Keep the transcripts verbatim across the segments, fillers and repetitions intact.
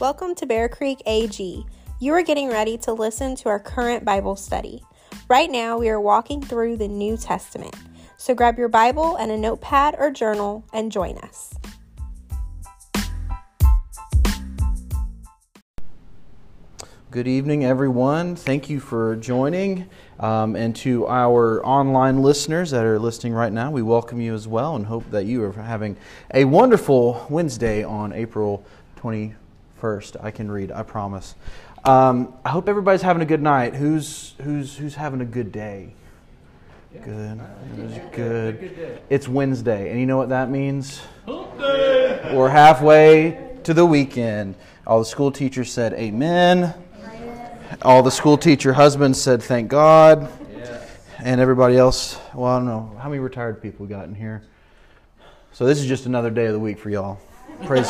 Welcome to Bear Creek A G. You are getting ready to listen to our current Bible study. Right now, we are walking through the New Testament. So grab your Bible and a notepad or journal and join us. Good evening, everyone. Thank you for joining. Um, and to our online listeners that are listening right now, we welcome you as well and hope that you are having a wonderful Wednesday on April twenty-first. I can read, I promise. Um, I hope everybody's having a good night. Who's who's who's having a good day? Yeah. Good. It was good. good. It's Wednesday, and you know what that means? Wednesday. We're halfway to the weekend. All the school teachers said, "Amen." All the school teacher husbands said, "Thank God." Yes. And everybody else, well, I don't know. How many retired people we got in here? So this is just another day of the week for y'all. Praise,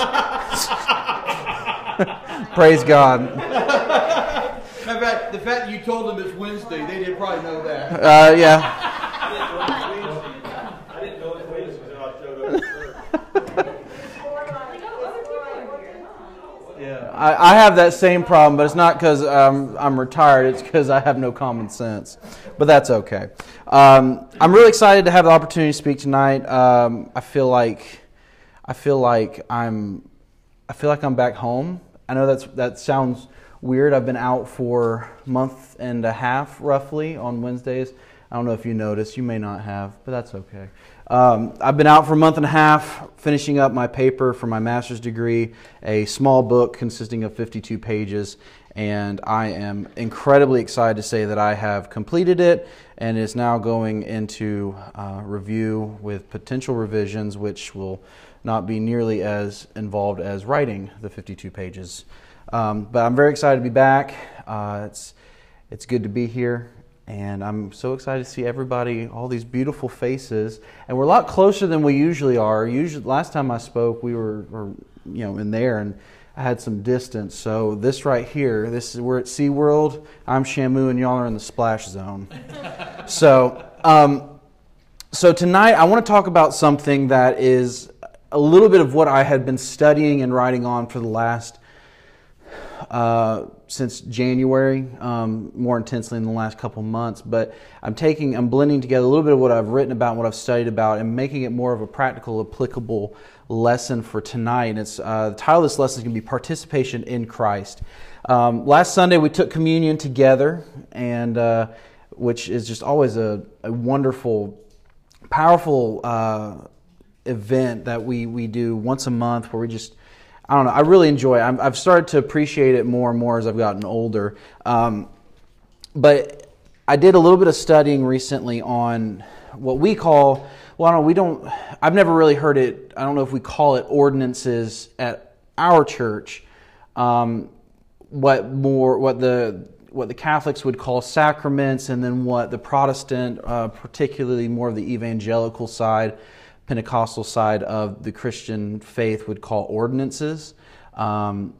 praise God. In fact, the fact that you told them it's Wednesday, they didn't probably know that. Uh, yeah. I didn't know it was Wednesday until I showed up at church. I have that same problem, but it's not because um, I'm retired. It's because I have no common sense. But that's okay. Um, I'm really excited to have the opportunity to speak tonight. Um, I feel like I feel like I'm I feel like I'm back home. I know that's that sounds weird. I've been out for a month and a half, roughly, on Wednesdays. I don't know if you noticed. You may not have, but that's okay. Um, I've been out for a month and a half, finishing up my paper for my master's degree, a small book consisting of fifty-two pages, and I am incredibly excited to say that I have completed it, and it's now going into uh, review with potential revisions, which will not be nearly as involved as writing the fifty-two pages. Um, but I'm very excited to be back. Uh, it's it's good to be here. And I'm so excited to see everybody, all these beautiful faces. And we're a lot closer than we usually are. Usually, last time I spoke, we were, were you know, in there, and I had some distance. So this right here, this is, we're at SeaWorld. I'm Shamu, and y'all are in the splash zone. so, um, so tonight, I want to talk about something that is a little bit of what I had been studying and writing on for the last Uh, since January, um, more intensely in the last couple months, but I'm taking, I'm blending together a little bit of what I've written about and what I've studied about and making it more of a practical, applicable lesson for tonight. And it's, uh, the title of this lesson is going to be Participation in Christ. Um, last Sunday we took communion together, and uh, which is just always a, a wonderful, powerful uh, event that we, we do once a month where we just I don't know. I really enjoy it. I've started to appreciate it more and more as I've gotten older. Um, but I did a little bit of studying recently on what we call, well, I don't know, we don't, I've never really heard it. I don't know if we call it ordinances at our church. Um, what more, what the, what the Catholics would call sacraments, and then what the Protestant, uh, particularly more of the evangelical side, Pentecostal side of the Christian faith would call ordinances. Um,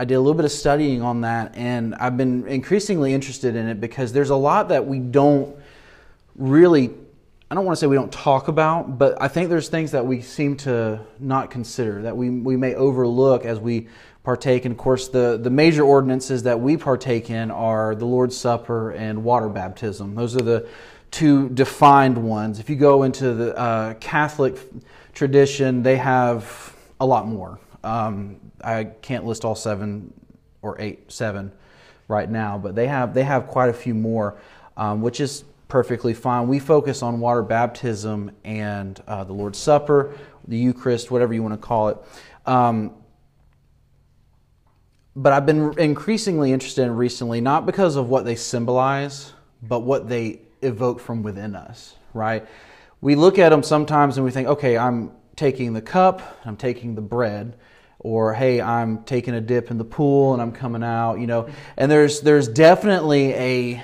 I did a little bit of studying on that, and I've been increasingly interested in it because there's a lot that we don't really, I don't want to say we don't talk about, but I think there's things that we seem to not consider, that we, we may overlook as we partake. And of course, the, the major ordinances that we partake in are the Lord's Supper and water baptism. Those are the two defined ones. If you go into the uh, Catholic tradition, they have a lot more. Um, I can't list all seven or eight, seven right now, but they have they have quite a few more, um, which is perfectly fine. We focus on water baptism and uh, the Lord's Supper, the Eucharist, whatever you want to call it. Um, but I've been increasingly interested in recently, not because of what they symbolize, but what they evoke from within us, right? We look at them sometimes and we think, okay, I'm taking the cup, I'm taking the bread, or hey, I'm taking a dip in the pool and I'm coming out, you know. And there's there's definitely a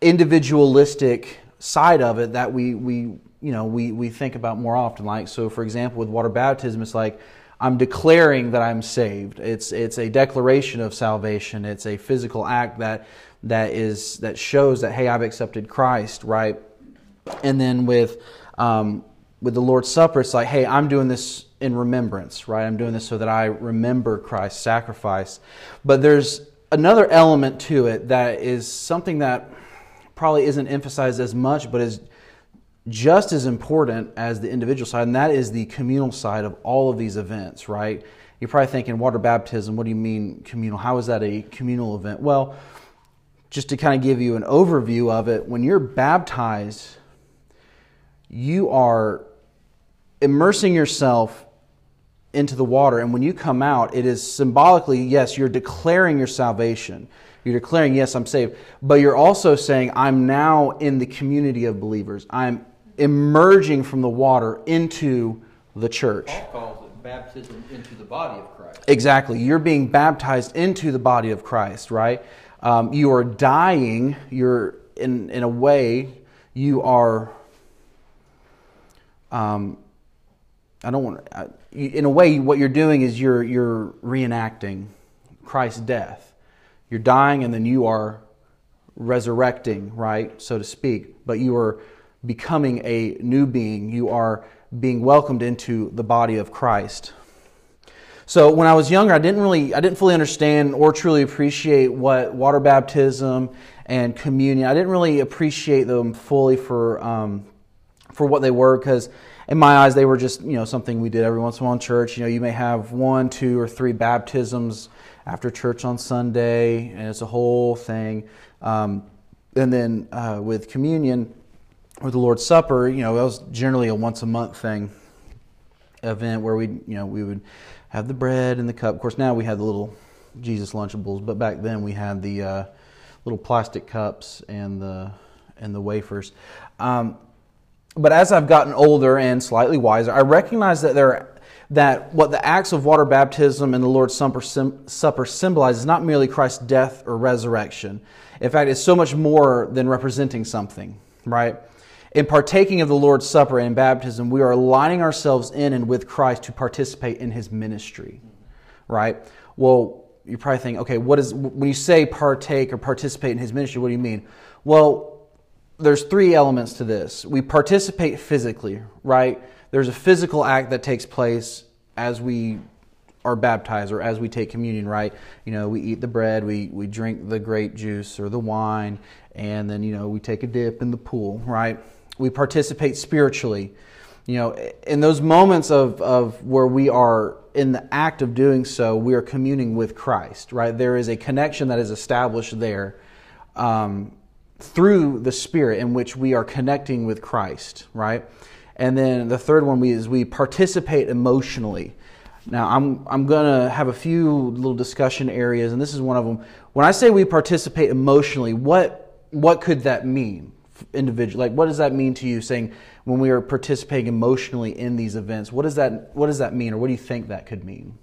individualistic side of it that we we you know we we think about more often. Like, so for example, with water baptism, it's like I'm declaring that I'm saved. It's it's a declaration of salvation. It's a physical act that that is that shows that, hey, I've accepted Christ, right? And then with um, with the Lord's Supper, it's like, hey, I'm doing this in remembrance, right? I'm doing this so that I remember Christ's sacrifice. But there's another element to it that is something that probably isn't emphasized as much, but is just as important as the individual side, and that is the communal side of all of these events, right? You're probably thinking, water baptism, what do you mean communal? How is that a communal event? Well, just to kind of give you an overview of it, when you're baptized, you are immersing yourself into the water, and when you come out, it is symbolically, yes, you're declaring your salvation. You're declaring, yes, I'm saved, but you're also saying, I'm now in the community of believers. I'm emerging from the water into the church. Paul calls it baptism into the body of Christ. Exactly. You're being baptized into the body of Christ, right? Um, you are dying. You're, in, in a way, you are... Um, I don't want to... In a way, what you're doing is you're you're reenacting Christ's death. You're dying and then you are resurrecting, right, so to speak. But you are becoming a new being. You are being welcomed into the body of Christ. So when I was younger, I didn't really, I didn't fully understand or truly appreciate what water baptism and communion. I didn't really appreciate them fully for um, for what they were, because in my eyes they were just, you know, something we did every once in a while in church. You know, you may have one, two, or three baptisms after church on Sunday, and it's a whole thing. Um, and then uh, with communion, or the Lord's Supper, you know, that was generally a once-a-month thing, event where we, you know, we would have the bread and the cup. Of course, now we have the little Jesus Lunchables, but back then we had the uh, little plastic cups and the and the wafers. Um, but as I've gotten older and slightly wiser, I recognize that there are that what the acts of water baptism and the Lord's Supper symbolize is not merely Christ's death or resurrection. In fact, it's so much more than representing something, right? In partaking of the Lord's Supper and baptism, we are aligning ourselves in and with Christ to participate in His ministry, right? Well, you're probably thinking, okay, what is, when you say partake or participate in His ministry, what do you mean? Well, there's three elements to this. We participate physically, right? There's a physical act that takes place as we are baptized or as we take communion, right? You know, we eat the bread, we, we drink the grape juice or the wine, and then, you know, we take a dip in the pool, right? We participate spiritually. You know, in those moments of, of where we are in the act of doing so, we are communing with Christ, right? There is a connection that is established there um, through the Spirit in which we are connecting with Christ, right? And then the third one we, is we participate emotionally. Now, I'm I'm going to have a few little discussion areas, and this is one of them. When I say we participate emotionally, what what could that mean individually? Like, what does that mean to you, saying when we are participating emotionally in these events? What does that, what does that mean, or what do you think that could mean?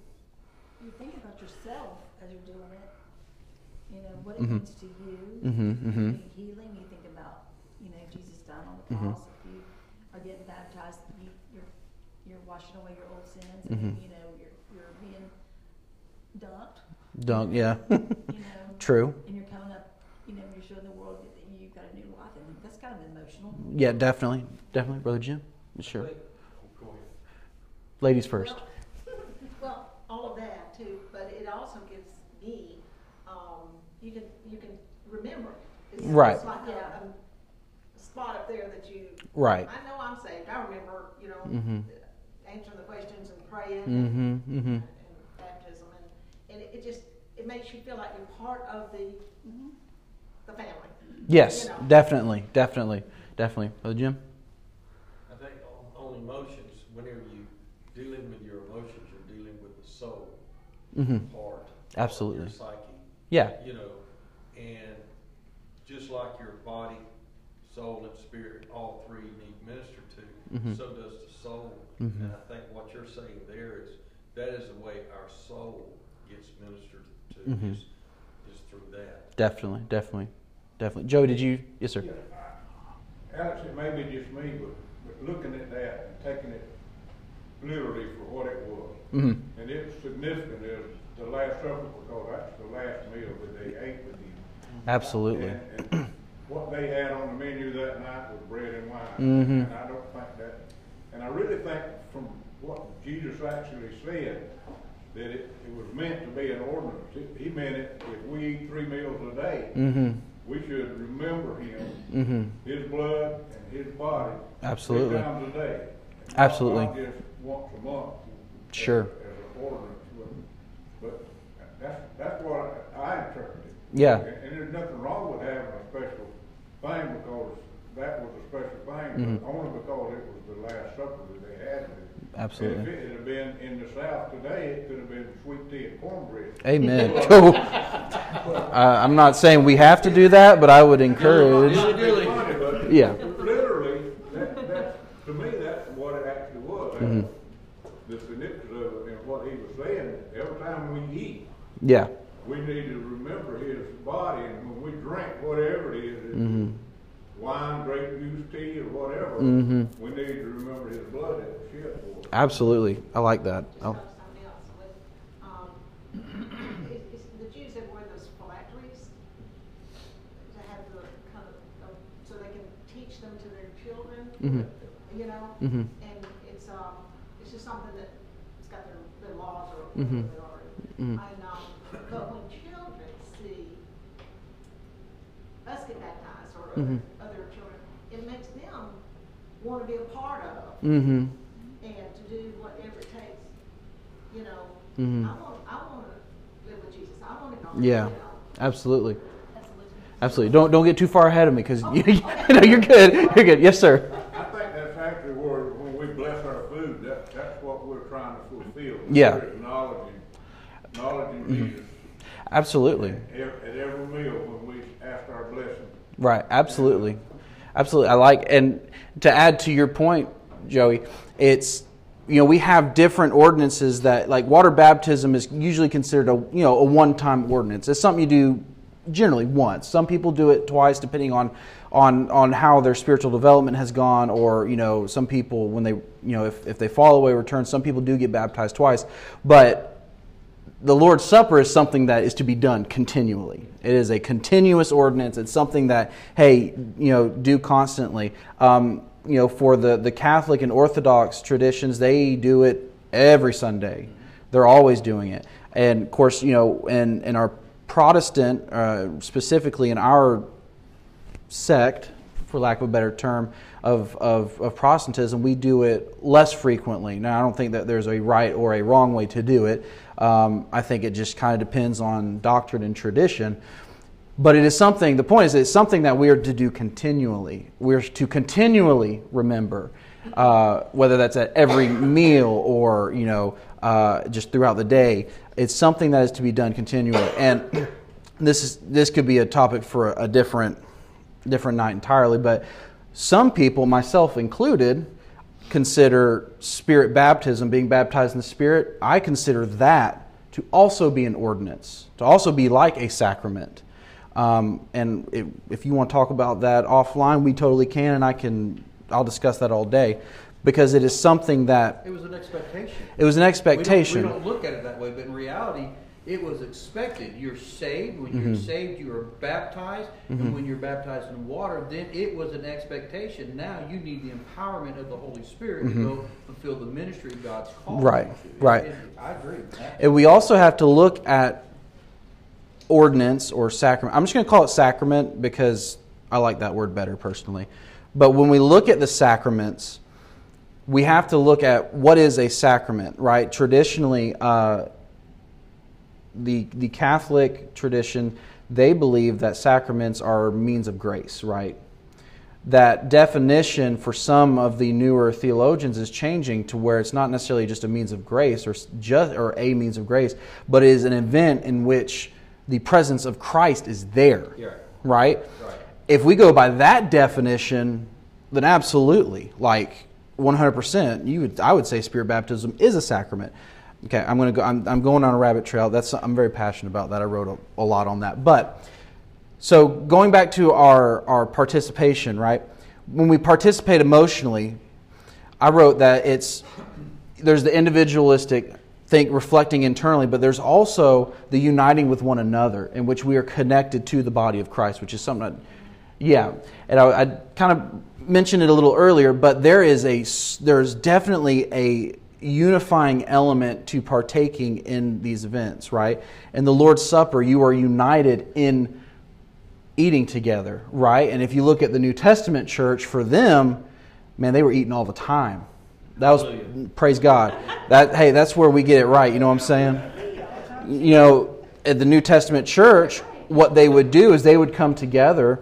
You think about yourself as you're doing it, you know, what it mm-hmm. means to you. Mm-hmm, mm-hmm. You think healing, you think about, you know, Jesus dying on the cross. Mm-hmm. Getting baptized, you, you're you're washing away your old sins, and mm-hmm. you know you're you're being dunked. Dunked, yeah. You know, true. And you're coming up, you know, you're showing the world that you've got a new life, and that's kind of emotional. Yeah, definitely, definitely, Brother Jim. Sure. Wait. Ladies first. Well, well, all of that too, but it also gives me, um, you can you can remember. It's, right. It's like, yeah. Um, spot up there that you, right. I know I'm saved. I remember, you know, mm-hmm. answering the questions and praying mm-hmm. and, mm-hmm. and baptism, and, and it, it just it makes you feel like you're part of the mm-hmm. the family. Yes, you know? definitely, definitely, definitely. Brother Jim? I think on emotions, whenever you're dealing with your emotions, you're dealing with the soul, mm-hmm. heart, absolutely, your psyche. Yeah, you know, and just like your body, soul and spirit, all three need ministered to. Mm-hmm. So does the soul. Mm-hmm. And I think what you're saying there is that is the way our soul gets ministered to, mm-hmm. is, is through that. Definitely, definitely, definitely. Joey, did you? Yes, sir. Yeah, I, Alex, it may be just me, but, but looking at that and taking it literally for what it was, mm-hmm. and it's significant as the Last Supper, because that's the last meal that they ate with Him. Absolutely. And, and, what they had on the menu that night was bread and wine, mm-hmm. and I don't think that. And I really think from what Jesus actually said, that it, it was meant to be an ordinance. It, he meant it, if we eat three meals a day, mm-hmm. we should remember him, mm-hmm. his blood and his body. Absolutely. Three times a day. Absolutely. Not just once a month. Sure. As, as an ordinance. But that's, that's what I, I interpreted. Yeah. And, and there's nothing wrong with having a special thing, because that was a special thing, mm-hmm. only because it was the Last Supper that they had there. Absolutely. And if it had been in the South today, it could have been sweet tea and cornbread. Amen. Cool. uh, I'm not saying we have to do that, but I would encourage. Yeah. Literally, that, that, to me, that's what it actually was. Mm-hmm. The significance of it and what he was saying. Every time we eat, yeah, we need to remember his body, and when we drink whatever it is, it's mm-hmm. wine, grape juice, tea, or whatever, mm-hmm. we need to remember his blood at the ship. Absolutely. I like that. Oh. Something else with, um, it, it's the Jews that wear those phylacteries to have the kind of, of, so they can teach them to their children, mm-hmm. you know, mm-hmm. and it's um, it's just something that it's got their, their laws or whatever mm-hmm. they are. Mm-hmm. And, um, but when children see us get baptized or mm-hmm. other children, it makes them want to be a part of mm-hmm. and to do whatever it takes. You know, mm-hmm. I want I want to live with Jesus. I want to know. Yeah, you know. Absolutely. Absolutely. Absolutely. Don't don't get too far ahead of me, because oh, you, okay. you know, you're good. You're good. Yes, sir. I think that's actually where, when we bless our food, that, that's what we're trying to fulfill. Yeah. We're acknowledging, acknowledging mm-hmm. Jesus. Absolutely. At, at every meal when we ask our blessing. Right. Absolutely. Absolutely. I like, and to add to your point, Joey, it's, you know, we have different ordinances that, like, water baptism is usually considered a, you know, a one-time ordinance. It's something you do generally once. Some people do it twice, depending on on on how their spiritual development has gone, or, you know, some people, when they, you know, if, if they fall away, return, some people do get baptized twice. But the Lord's Supper is something that is to be done continually. It is a continuous ordinance. It's something that, hey, you know, do constantly. Um, you know, for the, the Catholic and Orthodox traditions, they do it every Sunday. They're always doing it. And, of course, you know, in, in our Protestant, uh, specifically in our sect, for lack of a better term, Of, of of Protestantism, we do it less frequently. Now, I don't think that there's a right or a wrong way to do it. Um, I think it just kind of depends on doctrine and tradition. But it is something, the point is, it's something that we are to do continually. We're to continually remember, uh, whether that's at every meal or, you know, uh, just throughout the day. It's something that is to be done continually. And this is this could be a topic for a, a different different night entirely, but some people, myself included, consider spirit baptism, being baptized in the Spirit, I consider that to also be an ordinance, to also be like a sacrament. Um, and it, if you want to talk about that offline, we totally can, and I can, I'll discuss that all day, because it is something that... It was an expectation. It was an expectation. We don't, we don't look at it that way, but in reality, it was expected. You're saved. When you're mm-hmm. saved, you are baptized. Mm-hmm. And when you're baptized in water, then it was an expectation. Now you need the empowerment of the Holy Spirit mm-hmm. to go fulfill the ministry of God's call. Right, right. It, it, I agree with that. And we also have to look at ordinance or sacrament. I'm just going to call it sacrament because I like that word better personally. But when we look at the sacraments, we have to look at what is a sacrament, right? Traditionally, uh, The the Catholic tradition, they believe that sacraments are means of grace, right? That definition for some of the newer theologians is changing to where it's not necessarily just a means of grace or just or a means of grace, but it is an event in which the presence of Christ is there, yeah. right? right? If we go by that definition, then absolutely, like one hundred percent, you would I would say spirit baptism is a sacrament. Okay, I'm going to go. I'm, I'm going on a rabbit trail. That's I'm very passionate about that. I wrote a, a lot on that. But so going back to our, our participation, right? When we participate emotionally, I wrote that it's there's the individualistic think reflecting internally, but there's also the uniting with one another, in which we are connected to the body of Christ, which is something. That, yeah, and I, I kind of mentioned it a little earlier, but there is a there's definitely a unifying element to partaking in these events, right? In the Lord's Supper, you are united in eating together, right? And if you look at the New Testament church, for them, man, they were eating all the time. That was, Hallelujah. Praise God. That, hey, that's where we get it right, you know what I'm saying? You know, at the New Testament church, what they would do is they would come together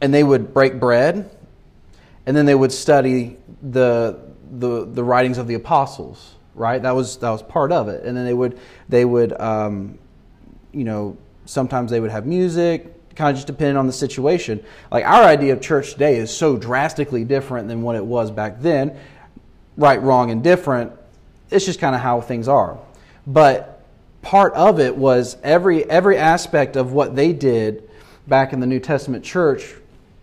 and they would break bread, and then they would study the the the writings of the apostles, right? That was that was part of it. And then they would they would um, you know, sometimes they would have music, kind of just depending on the situation. Like, our idea of church today is so drastically different than what it was back then. Right, wrong, and different. It's just kind of how things are. But part of it was every every aspect of what they did back in the New Testament church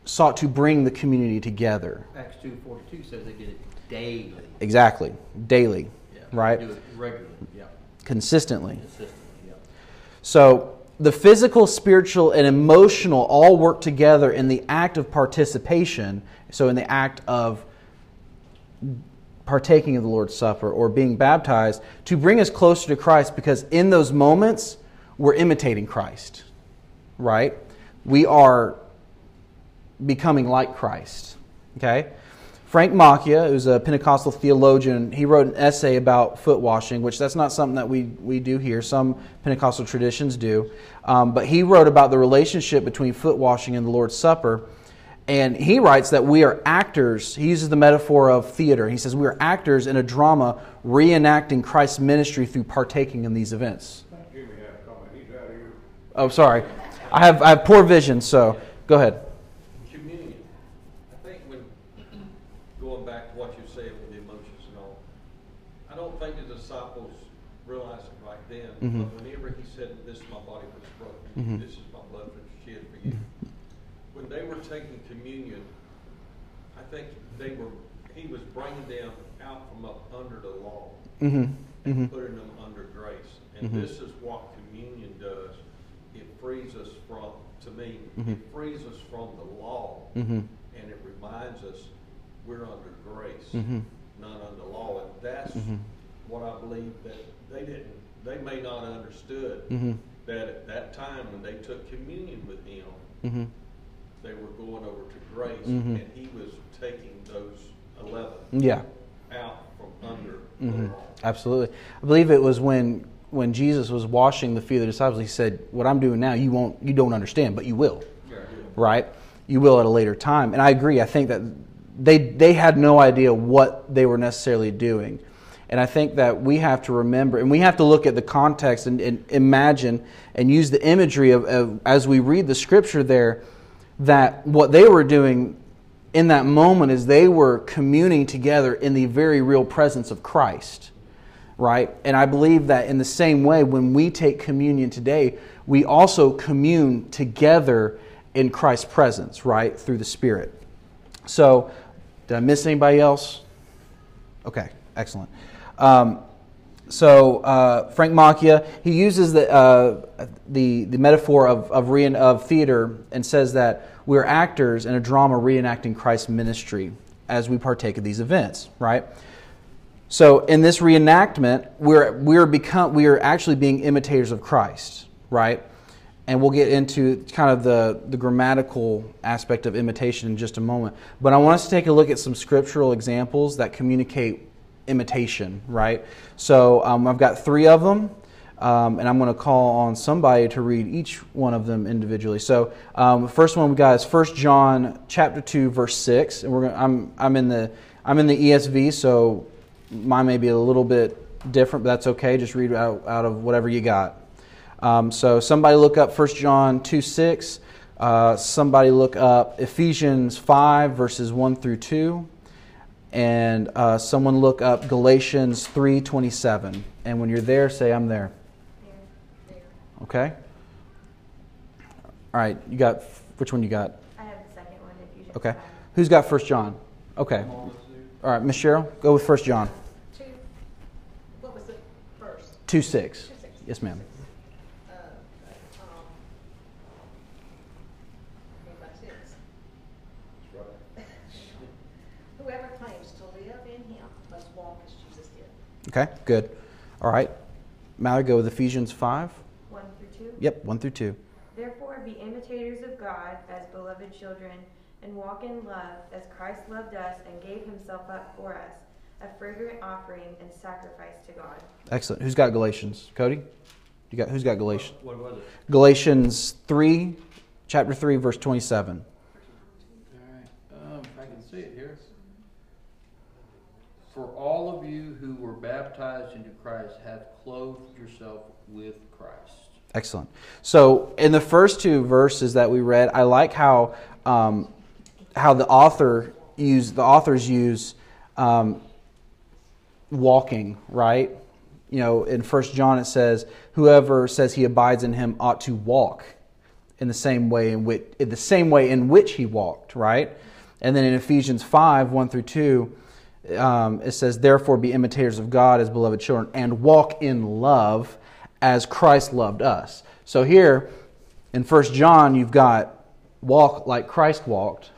sought to bring the community together. Acts two forty-two says they did it daily. Exactly. Daily. Yeah. Right? They do it regularly. Yeah. Consistently. Consistently, yeah. So the physical, spiritual, and emotional all work together in the act of participation. So in the act of partaking of the Lord's Supper or being baptized, to bring us closer to Christ, because in those moments, we're imitating Christ, right? We are becoming like Christ, okay? Frank Macchia, who's a Pentecostal theologian, he wrote an essay about foot washing, which that's not something that we, we do here. Some Pentecostal traditions do. Um, but he wrote about the relationship between foot washing and the Lord's Supper. And he writes that we are actors. He uses the metaphor of theater. He says we are actors in a drama reenacting Christ's ministry through partaking in these events. Jimmy had a comment. He's out here. Oh, sorry. I have, I have poor vision, so go ahead. Mm-hmm. But whenever he said, "This is my body which is broken, mm-hmm. this is my blood which is shed for you," mm-hmm. when they were taking communion, I think they were he was bringing them out from up under the law mm-hmm. and mm-hmm. putting them under grace. And mm-hmm. this is what communion does. It frees us from, to me, mm-hmm. it frees us from the law, mm-hmm. and it reminds us we're under grace, mm-hmm. not under law. And that's mm-hmm. what I believe that they didn't. They may not have understood mm-hmm. that at that time when they took communion with him, mm-hmm. they were going over to grace, mm-hmm. and he was taking those eleven yeah. out from under mm-hmm. the law. Absolutely. I believe it was when when Jesus was washing the feet of the disciples, he said, "What I'm doing now, you won't, you don't understand, but you will." Yeah, yeah. Right? You will at a later time. And I agree. I think that they they had no idea what they were necessarily doing. And I think that we have to remember, and we have to look at the context and, and imagine and use the imagery of, of, as we read the scripture there, that what they were doing in that moment is they were communing together in the very real presence of Christ, right? And I believe that in the same way, when we take communion today, we also commune together in Christ's presence, right? Through the Spirit. So, did I miss anybody else? Okay, excellent. Um, so uh, Frank Macchia, he uses the uh, the the metaphor of of, re- of theater and says that we're actors in a drama reenacting Christ's ministry as we partake of these events, right? So in this reenactment, we're we're become we are actually being imitators of Christ, right? And we'll get into kind of the, the grammatical aspect of imitation in just a moment. But I want us to take a look at some scriptural examples that communicate imitation, right? So um, I've got three of them, um, and I'm going to call on somebody to read each one of them individually. So um, the first one we got is First John chapter two, verse six, and we're gonna, I'm I'm in the I'm in the E S V, so mine may be a little bit different, but that's okay. Just read out, out of whatever you got. Um, so somebody look up First John two six. Uh, somebody look up Ephesians five verses one through two. And uh, someone look up Galatians three twenty-seven. And when you're there, say, "I'm there." Yeah, there. Okay? All right. You got, which one you got? I have the second one. If you just okay. Have. Who's got First John? Okay. All right. Miss Cheryl, go with First John. Two. What was the first? Two six. Two six. Yes, ma'am. Uh, um, eight by six. That's right. Whoever claims to live in him must walk as Jesus did. Okay, good. All right. Mallory, go with Ephesians five, one through two. Yep, one through two. Therefore, be imitators of God as beloved children, and walk in love as Christ loved us and gave himself up for us, a fragrant offering and sacrifice to God. Excellent. Who's got Galatians? Cody? You got, who's got Galatians? What was it? Galatians three, chapter three, verse twenty-seven. All right. Um, I can see it here. For all of you who were baptized into Christ have clothed yourself with Christ. Excellent. So in the first two verses that we read, I like how um, how the author use the authors use um, walking, right? You know, in First John it says, "Whoever says he abides in him ought to walk in the same way in which in the same way in which he walked," right? And then in Ephesians five, one through two, um, it says, "Therefore be imitators of God as beloved children, and walk in love, as Christ loved us." So here in First John, you've got walk like Christ walked.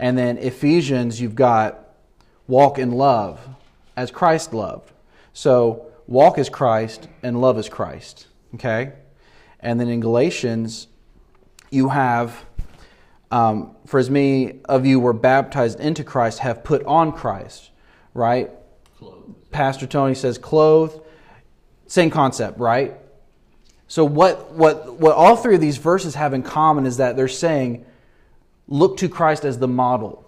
And then Ephesians, you've got walk in love as Christ loved. So walk is Christ and love is Christ. Okay? And then in Galatians, you have, um, for as many of you were baptized into Christ, have put on Christ. Right? Clothed. Pastor Tony says clothed. Same concept, right? So what, what what all three of these verses have in common is that they're saying, look to Christ as the model,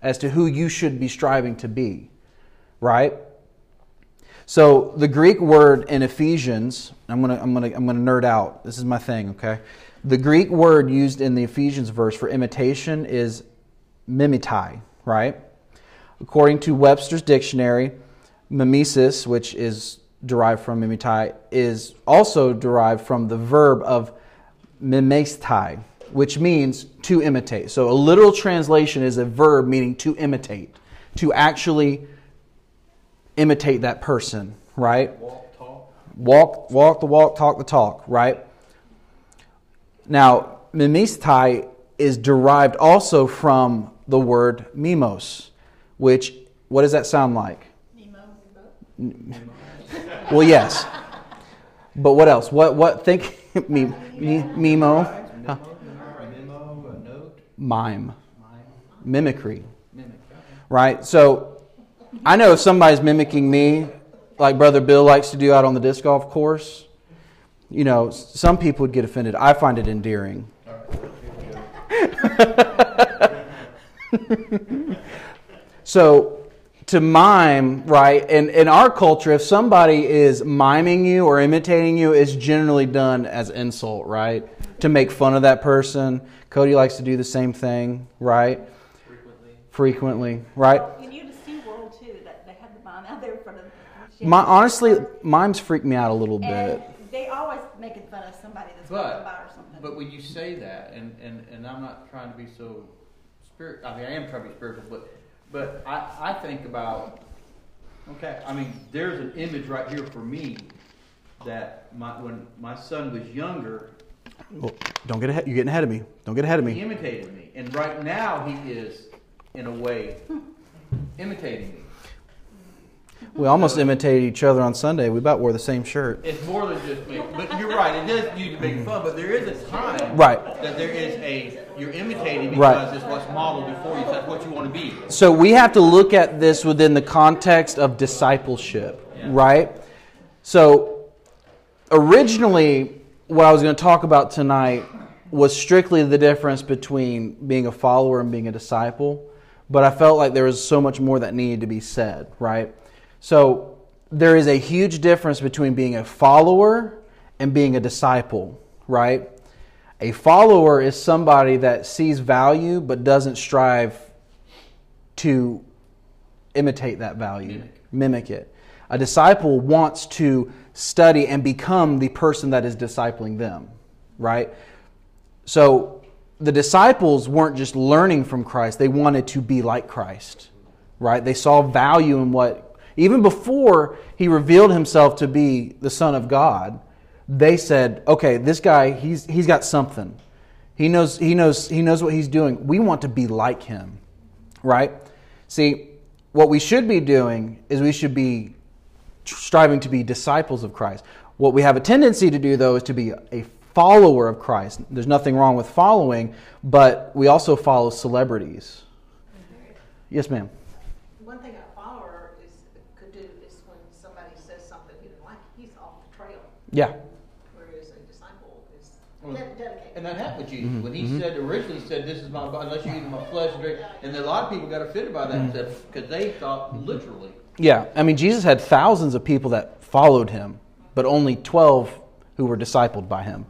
as to who you should be striving to be, right? So the Greek word in Ephesians, I'm gonna I'm gonna I'm gonna nerd out. This is my thing, okay? The Greek word used in the Ephesians verse for imitation is mimetai, right? According to Webster's dictionary, mimesis, which is derived from mimetai, is also derived from the verb of mimestai, which means to imitate. So a literal translation is a verb meaning to imitate, to actually imitate that person, right? Walk, talk. Walk, walk the walk, talk the talk, right? Now, mimestai is derived also from the word mimos, which, what does that sound like? Nemo. Nemo. Well, yes, but what else? What what? Think meme, memo, huh? mime, mimicry, right? So I know if somebody's mimicking me, like Brother Bill likes to do out on the disc golf course, you know, some people would get offended. I find it endearing. So. To mime, right? And in our culture, if somebody is miming you or imitating you, it's generally done as insult, right? To make fun of that person. Cody likes to do the same thing, right? Frequently. Frequently, right? Well, you need to see SeaWorld too, that they had the mime out there in front of them. My, honestly, mimes freak me out a little and bit. They always making fun of somebody that's going by or something. But when you say that, and, and, and I'm not trying to be so spiritual, I mean, I am trying to be spiritual, but... But I, I think about, okay, I mean, there's an image right here for me that my, when my son was younger. Well, don't get ahead. You're getting ahead of me. Don't get ahead of me. He imitated me. And right now he is, in a way, imitating me. We almost so, imitated each other on Sunday. We about wore the same shirt. It's more than just me. But you're right. It does need to make fun. But there is a time right. that there is a... You're imitating because right. it's what's modeled before you. That's what you want to be. So we have to look at this within the context of discipleship, yeah. right? So originally what I was going to talk about tonight was strictly the difference between being a follower and being a disciple. But I felt like there was so much more that needed to be said, right? So there is a huge difference between being a follower and being a disciple, right? A follower is somebody that sees value but doesn't strive to imitate that value, mimic. mimic it. A disciple wants to study and become the person that is discipling them, right? So the disciples weren't just learning from Christ. They wanted to be like Christ, right? They saw value in what, even before he revealed himself to be the Son of God, they said, "Okay, this guy, he's he's got something. He knows he knows he knows what he's doing. We want to be like him." Right? See, what we should be doing is we should be striving to be disciples of Christ. What we have a tendency to do, though, is to be a follower of Christ. There's nothing wrong with following, but we also follow celebrities. Mm-hmm. Yes, ma'am. One thing a follower is, could do is when somebody says something you don't like, he's off the trail. Yeah. Whereas a disciple is well, dedicated. And that happened with Jesus. Mm-hmm. When he mm-hmm. said, originally said, this is my body, unless you eat my flesh and drink. And a lot of people got offended by that because mm-hmm. they thought mm-hmm. literally. Yeah, I mean, Jesus had thousands of people that followed him, but only twelve who were discipled by him.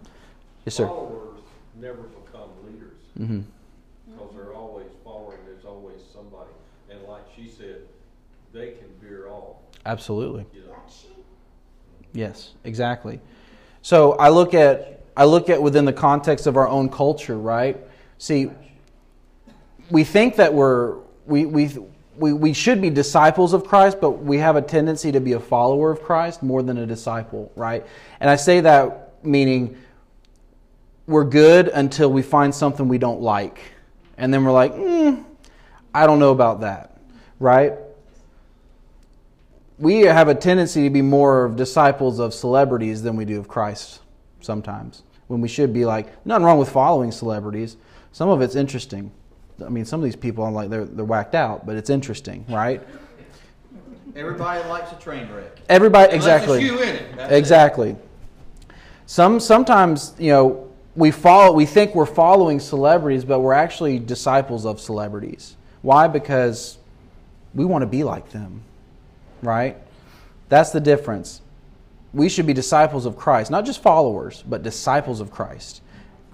Yes, sir. Followers never become leaders because mm-hmm. they're always following. There's always somebody, and like she said, they can veer off. Absolutely. You know? Yes, exactly. So I look at I look at within the context of our own culture, right? See, we think that we're we we. We we should be disciples of Christ, but we have a tendency to be a follower of Christ more than a disciple, right? And I say that meaning we're good until we find something we don't like. And then we're like, mm, I don't know about that, right? We have a tendency to be more of disciples of celebrities than we do of Christ sometimes, when we should be like, nothing wrong with following celebrities. Some of it's interesting. I mean, some of these people, I'm like, they're, they're whacked out, but it's interesting, right? Everybody likes a train wreck. Everybody, exactly. Unless it's you in it. That's exactly. It. Some Sometimes, you know, we follow, we think we're following celebrities, but we're actually disciples of celebrities. Why? Because we want to be like them, right? That's the difference. We should be disciples of Christ, not just followers, but disciples of Christ.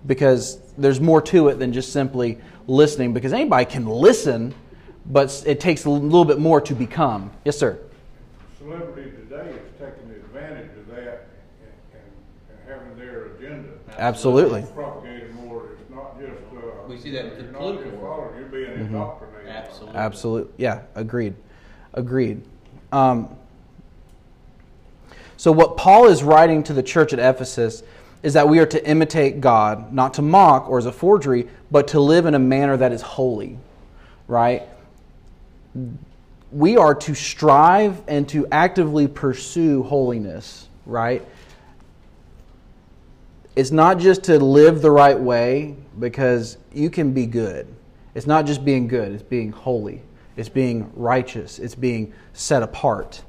Because there's more to it than just simply listening. Because anybody can listen, but it takes a little bit more to become. Yes, sir? Celebrity today is taking advantage of that and, and, and having their agenda. Absolutely. It's propagated more. It's not just... Uh, we see that with the political world. You're being mm-hmm. indoctrinated. Absolutely. Absolutely. Yeah, agreed. Agreed. Um, so what Paul is writing to the church at Ephesus is that we are to imitate God, not to mock or as a forgery, but to live in a manner that is holy, right? We are to strive and to actively pursue holiness, right? It's not just to live the right way, because you can be good. It's not just being good, it's being holy. It's being righteous. It's being set apart.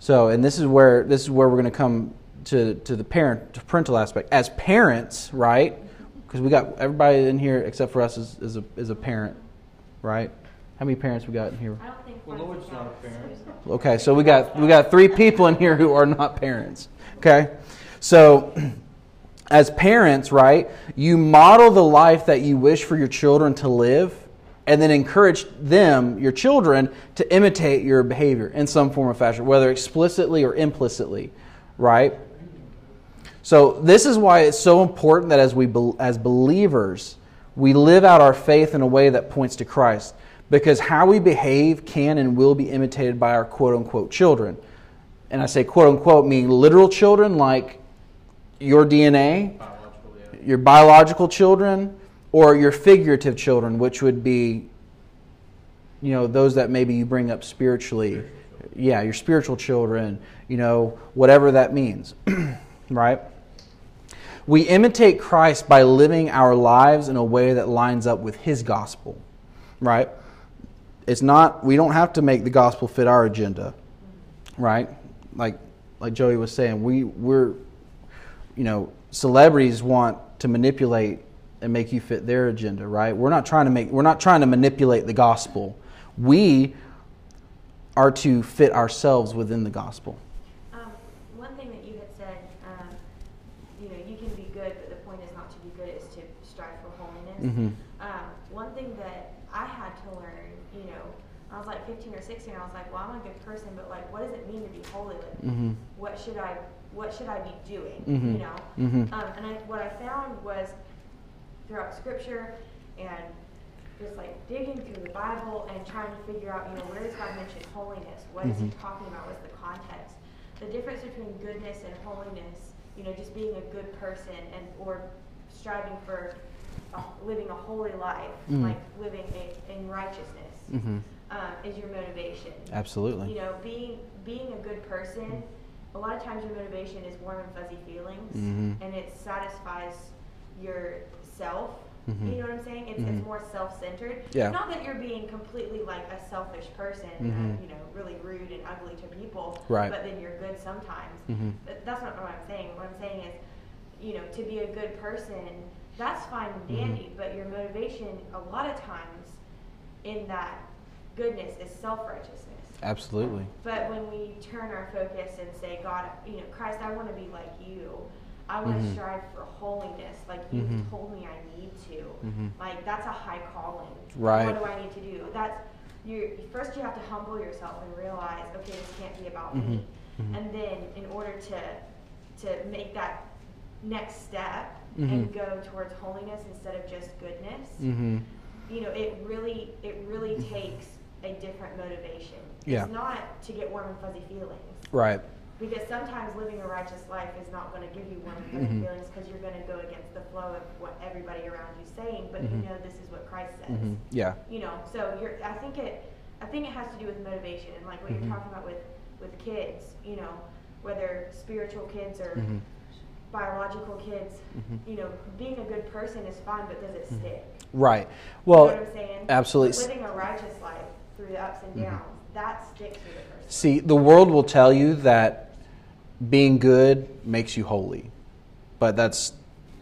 So, and this is where this is where we're going to come To, to the parent to parental aspect as parents, right? Because we got everybody in here except for us is, is a is a parent, right? How many parents we got in here? I don't think well, Lord's not a parent. Okay, so we got we got three people in here who are not parents. Okay, so as parents, right? You model the life that you wish for your children to live, and then encourage them, your children, to imitate your behavior in some form or fashion, whether explicitly or implicitly, right? So this is why it's so important that as we as believers, we live out our faith in a way that points to Christ. Because how we behave can and will be imitated by our quote-unquote children. And I say quote-unquote meaning literal children like your D N A, biological, yeah. your biological children, or your figurative children, which would be, you know, those that maybe you bring up spiritually. Yeah, your spiritual children, you know, whatever that means, right? We imitate Christ by living our lives in a way that lines up with His gospel, right? It's not, we don't have to make the gospel fit our agenda, right? Like like Joey was saying, we, we're, you know, celebrities want to manipulate and make you fit their agenda, right? We're not trying to make, we're not trying to manipulate the gospel. We are to fit ourselves within the gospel. Mm-hmm. Um, one thing that I had to learn, you know, I was like fifteen or sixteen, I was like, well, I'm a good person, but like, what does it mean to be holy? Like, mm-hmm. what should I, what should I be doing, mm-hmm. you know? Mm-hmm. Um, and I, what I found was throughout Scripture and just like digging through the Bible and trying to figure out, you know, where does God mention holiness? What mm-hmm. is He talking about? What's the context? The difference between goodness and holiness, you know, just being a good person and or striving for living a holy life, mm-hmm. like living a, in righteousness. Mm-hmm. um, is your motivation. Absolutely. You know, being being a good person, a lot of times your motivation is warm and fuzzy feelings, mm-hmm. and it satisfies yourself. Mm-hmm. You know what I'm saying? It's, mm-hmm. it's more self-centered. Yeah. Not that you're being completely like a selfish person, mm-hmm. and, you know, really rude and ugly to people, right. but then you're good sometimes. Mm-hmm. But that's not what I'm saying. What I'm saying is, you know, to be a good person, that's fine and dandy, mm-hmm. but your motivation a lot of times in that goodness is self-righteousness. Absolutely. But when we turn our focus and say, God, you know, Christ, I want to be like you. I want mm-hmm. to strive for holiness, like you mm-hmm. told me I need to. Mm-hmm. Like, that's a high calling. Right. What do I need to do? That's you. First, you have to humble yourself and realize, okay, this can't be about mm-hmm. me. Mm-hmm. And then, in order to to make that next step mm-hmm. and go towards holiness instead of just goodness, mm-hmm. you know, it really it really mm-hmm. takes a different motivation. Yeah. It's not to get warm and fuzzy feelings. Right. Because sometimes living a righteous life is not going to give you warm mm-hmm. feelings because you're going to go against the flow of what everybody around you's saying, but mm-hmm. you know this is what Christ says. Mm-hmm. Yeah. You know, so you're. I think it. I think it has to do with motivation and like what mm-hmm. you're talking about with, with kids. You know, whether spiritual kids or mm-hmm. biological kids. Mm-hmm. You know, being a good person is fine, but does it mm-hmm. stick? Right. Well, you know what I'm saying? Absolutely. Living a righteous life through the ups and mm-hmm. downs that sticks with the person. See, the world will tell you that. Being good makes you holy, but that's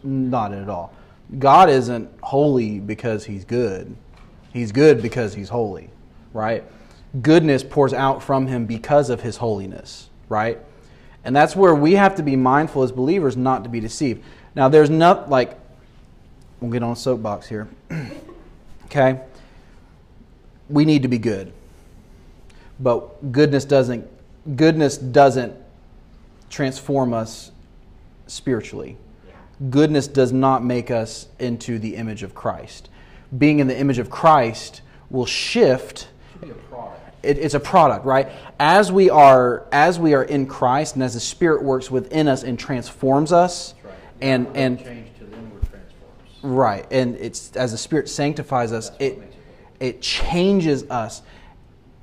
not it at all. God isn't holy because he's good. He's good because he's holy, right? Goodness pours out from him because of his holiness, right? And that's where we have to be mindful as believers not to be deceived. Now, there's not, like, we'll get on a soapbox here, okay? We need to be good, but goodness doesn't, goodness doesn't transform us spiritually. Yeah. Goodness does not make us into the image of Christ. Being in the image of Christ will shift. It should be a product. It, it's a product, right? As we are, as we are in Christ, and as the Spirit works within us and transforms us, that's right. and and change to them we're transformed. Right, and it's as the Spirit sanctifies us, that's it it changes us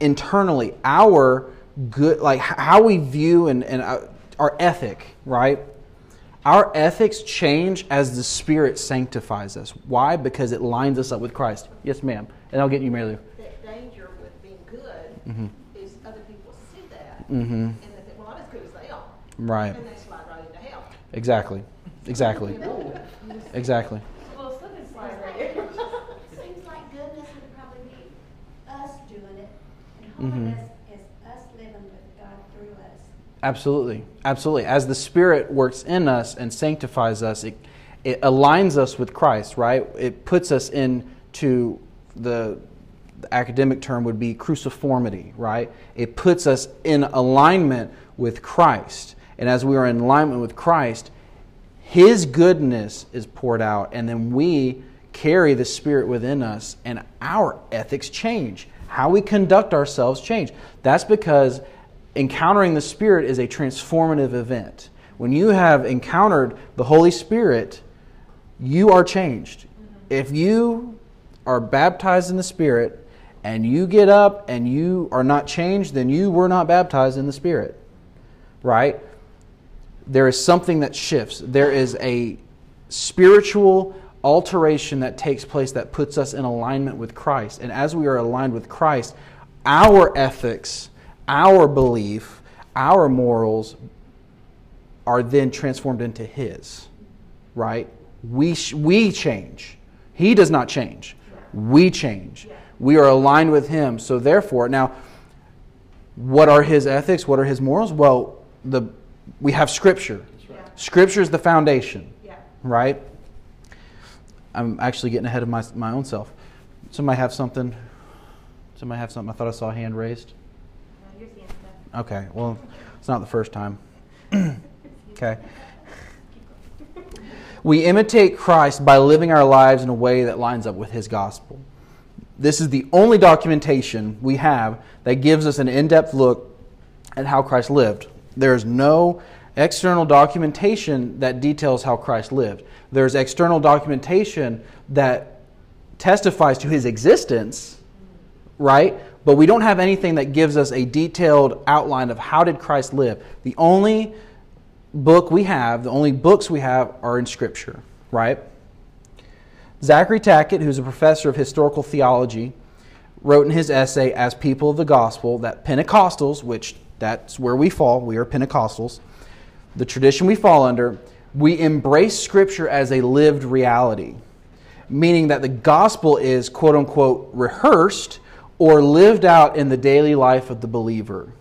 internally. Our good, like how we view and and. Uh, Our ethic, right? Our ethics change as the Spirit sanctifies us. Why? Because it lines us up with Christ. Yes, ma'am. And I'll get you, Mary Lou. The danger with being good mm-hmm. is other people see that mm-hmm. and they think, well, I'm as good as they are. Right. And they slide right into hell. Exactly. Exactly. Exactly. Well, slip and slide right here. Seems like goodness would probably be us doing it and holiness. Mm-hmm. Absolutely. Absolutely. As the Spirit works in us and sanctifies us, it, it aligns us with Christ, right? It puts us into the, the academic term would be cruciformity, right? It puts us in alignment with Christ. And as we are in alignment with Christ, His goodness is poured out, and then we carry the Spirit within us, and our ethics change. How we conduct ourselves change. That's because encountering the Spirit is a transformative event. When you have encountered the Holy Spirit, you are changed. Mm-hmm. If you are baptized in the Spirit and you get up and you are not changed, then you were not baptized in the Spirit. Right? There is something that shifts. There is a spiritual alteration that takes place that puts us in alignment with Christ. And as we are aligned with Christ, our ethics, our belief, our morals are then transformed into His, right? We sh- we change. He does not change. We change. We are aligned with Him. So therefore, now, what are His ethics? What are His morals? Well, the we have Scripture. Right. Scripture is the foundation, yeah. right? I'm actually getting ahead of my my own self. Somebody have something? Somebody have something? I thought I saw a hand raised. Okay, well, it's not the first time. Okay. We imitate Christ by living our lives in a way that lines up with His gospel. This is the only documentation we have that gives us an in-depth look at how Christ lived. There is no external documentation that details how Christ lived. There is external documentation that testifies to His existence, right? But we don't have anything that gives us a detailed outline of how did Christ live. The only book we have, the only books we have are in Scripture, right? Zachary Tackett, who's a professor of historical theology, wrote in his essay, As People of the Gospel, that Pentecostals, which that's where we fall, we are Pentecostals, the tradition we fall under, we embrace Scripture as a lived reality, meaning that the gospel is, quote-unquote, rehearsed or lived out in the daily life of the believer,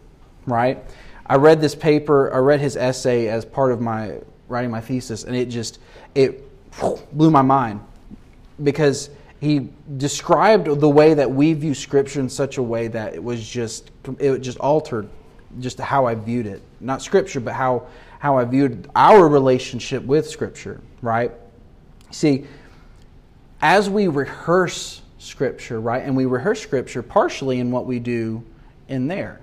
right? I read this paper, I read his essay as part of my writing my thesis, and it just, it blew my mind because he described the way that we view Scripture in such a way that it was just, it just altered just how I viewed it. Not Scripture, but how, how I viewed our relationship with Scripture, right? See, as we rehearse Scripture, right, and we rehearse Scripture partially in what we do in there,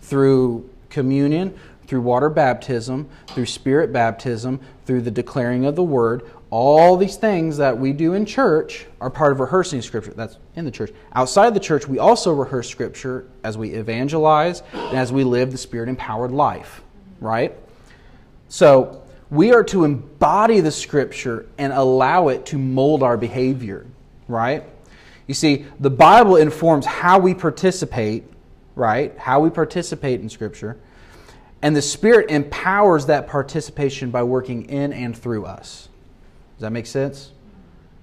through communion, through water baptism, through spirit baptism, through the declaring of the word, all these things that we do in church are part of rehearsing Scripture. That's in the church. Outside the church, we also rehearse Scripture as we evangelize and as we live the Spirit-empowered life, right? So we are to embody the Scripture and allow it to mold our behavior, right? You see, the Bible informs how we participate, right? How we participate in Scripture. And the Spirit empowers that participation by working in and through us. Does that make sense?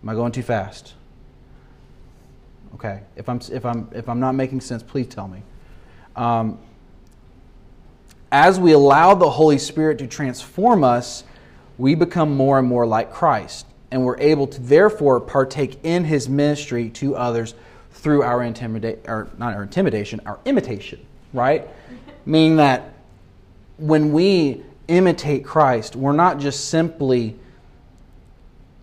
Am I going too fast? Okay. If I'm if I'm if I'm not making sense, please tell me. Um, as we allow the Holy Spirit to transform us, we become more and more like Christ. And we're able to, therefore, partake in His ministry to others through our intimidation, or not our intimidation, our imitation, right? Meaning that when we imitate Christ, we're not just simply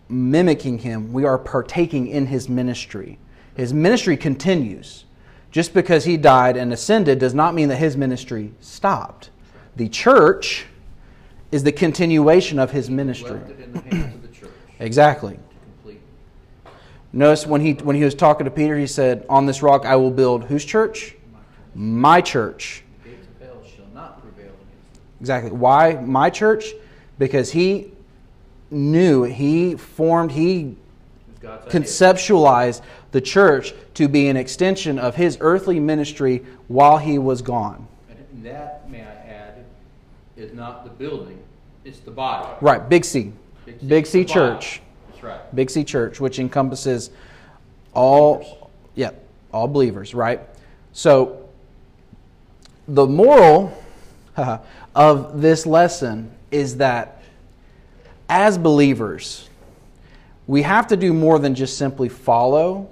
mimicking Him, we are partaking in His ministry. His ministry continues. Just because He died and ascended does not mean that His ministry stopped. The church is the continuation of His ministry. Exactly. Notice when he when he was talking to Peter, he said, "On this rock I will build whose church? My church." My church. The gates of hell shall not prevail against it. Exactly. Why my church? Because he knew, he formed, he conceptualized the church to be an extension of His earthly ministry while He was gone. And that, may I add, is not the building; it's the body. Right. Big C. Big C, Big C Church. That's right. Big C Church, which encompasses all believers. Yeah, all believers, right? So the moral of this lesson is that as believers, we have to do more than just simply follow.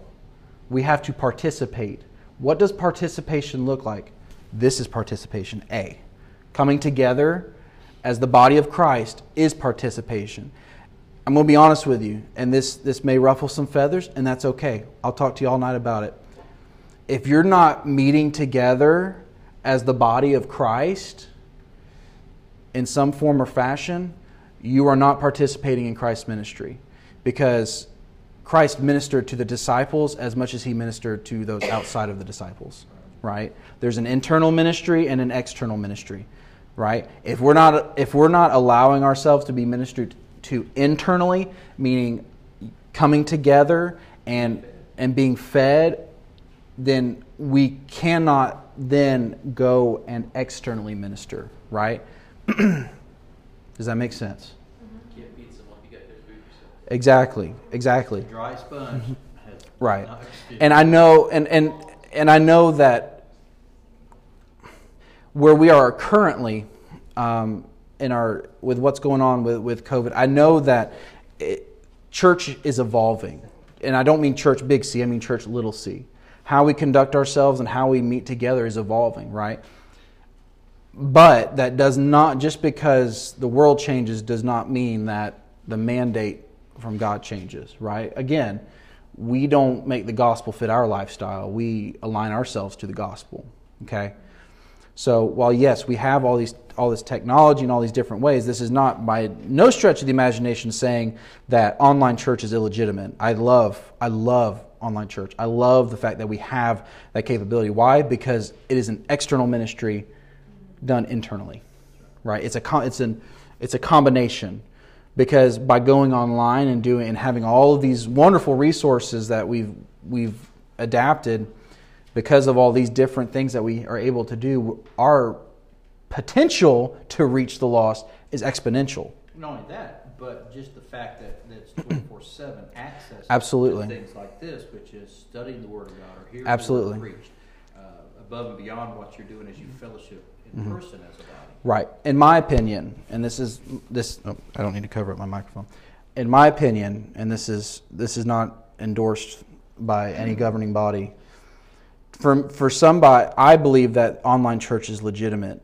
We have to participate. What does participation look like? This is participation A. Coming together as the body of Christ is participation. I'm going to be honest with you, and this, this may ruffle some feathers, and that's okay. I'll talk to you all night about it. If you're not meeting together as the body of Christ in some form or fashion, you are not participating in Christ's ministry, because Christ ministered to the disciples as much as He ministered to those outside of the disciples, right? There's an internal ministry and an external ministry. Right? If we're not if we're not allowing ourselves to be ministered to internally, meaning coming together and and being fed, then we cannot then go and externally minister. Right? Does that make sense? You can't feed someone if you got to feed yourself. Exactly. Exactly. A dry sponge. Right. And I know and, and and I know that. Where we are currently um, in our with what's going on with, with COVID, I know that it, church is evolving. And I don't mean church big C, I mean church little c. How we conduct ourselves and how we meet together is evolving, right? But that does not, just because the world changes does not mean that the mandate from God changes, right? Again, we don't make the gospel fit our lifestyle. We align ourselves to the gospel, okay? So while, yes, we have all these all this technology and all these different ways, this is not by no stretch of the imagination saying that online church is illegitimate. I love I love online church. I love the fact that we have that capability. Why? Because it is an external ministry done internally, right? It's a it's an it's a combination, because by going online and doing and having all of these wonderful resources that we've we've adapted, because of all these different things that we are able to do, our potential to reach the lost is exponential. Not only that, but just the fact that that's twenty-four seven access Absolutely. To things like this, which is studying the Word of God or hearing Absolutely. The Word preached, uh, above and beyond what you're doing as you fellowship in mm-hmm. person as a body. Right. In my opinion, and this is this. Oh, I don't need to cover up my microphone. In my opinion, and this is this is not endorsed by any governing body. For for somebody, I believe that online church is legitimate,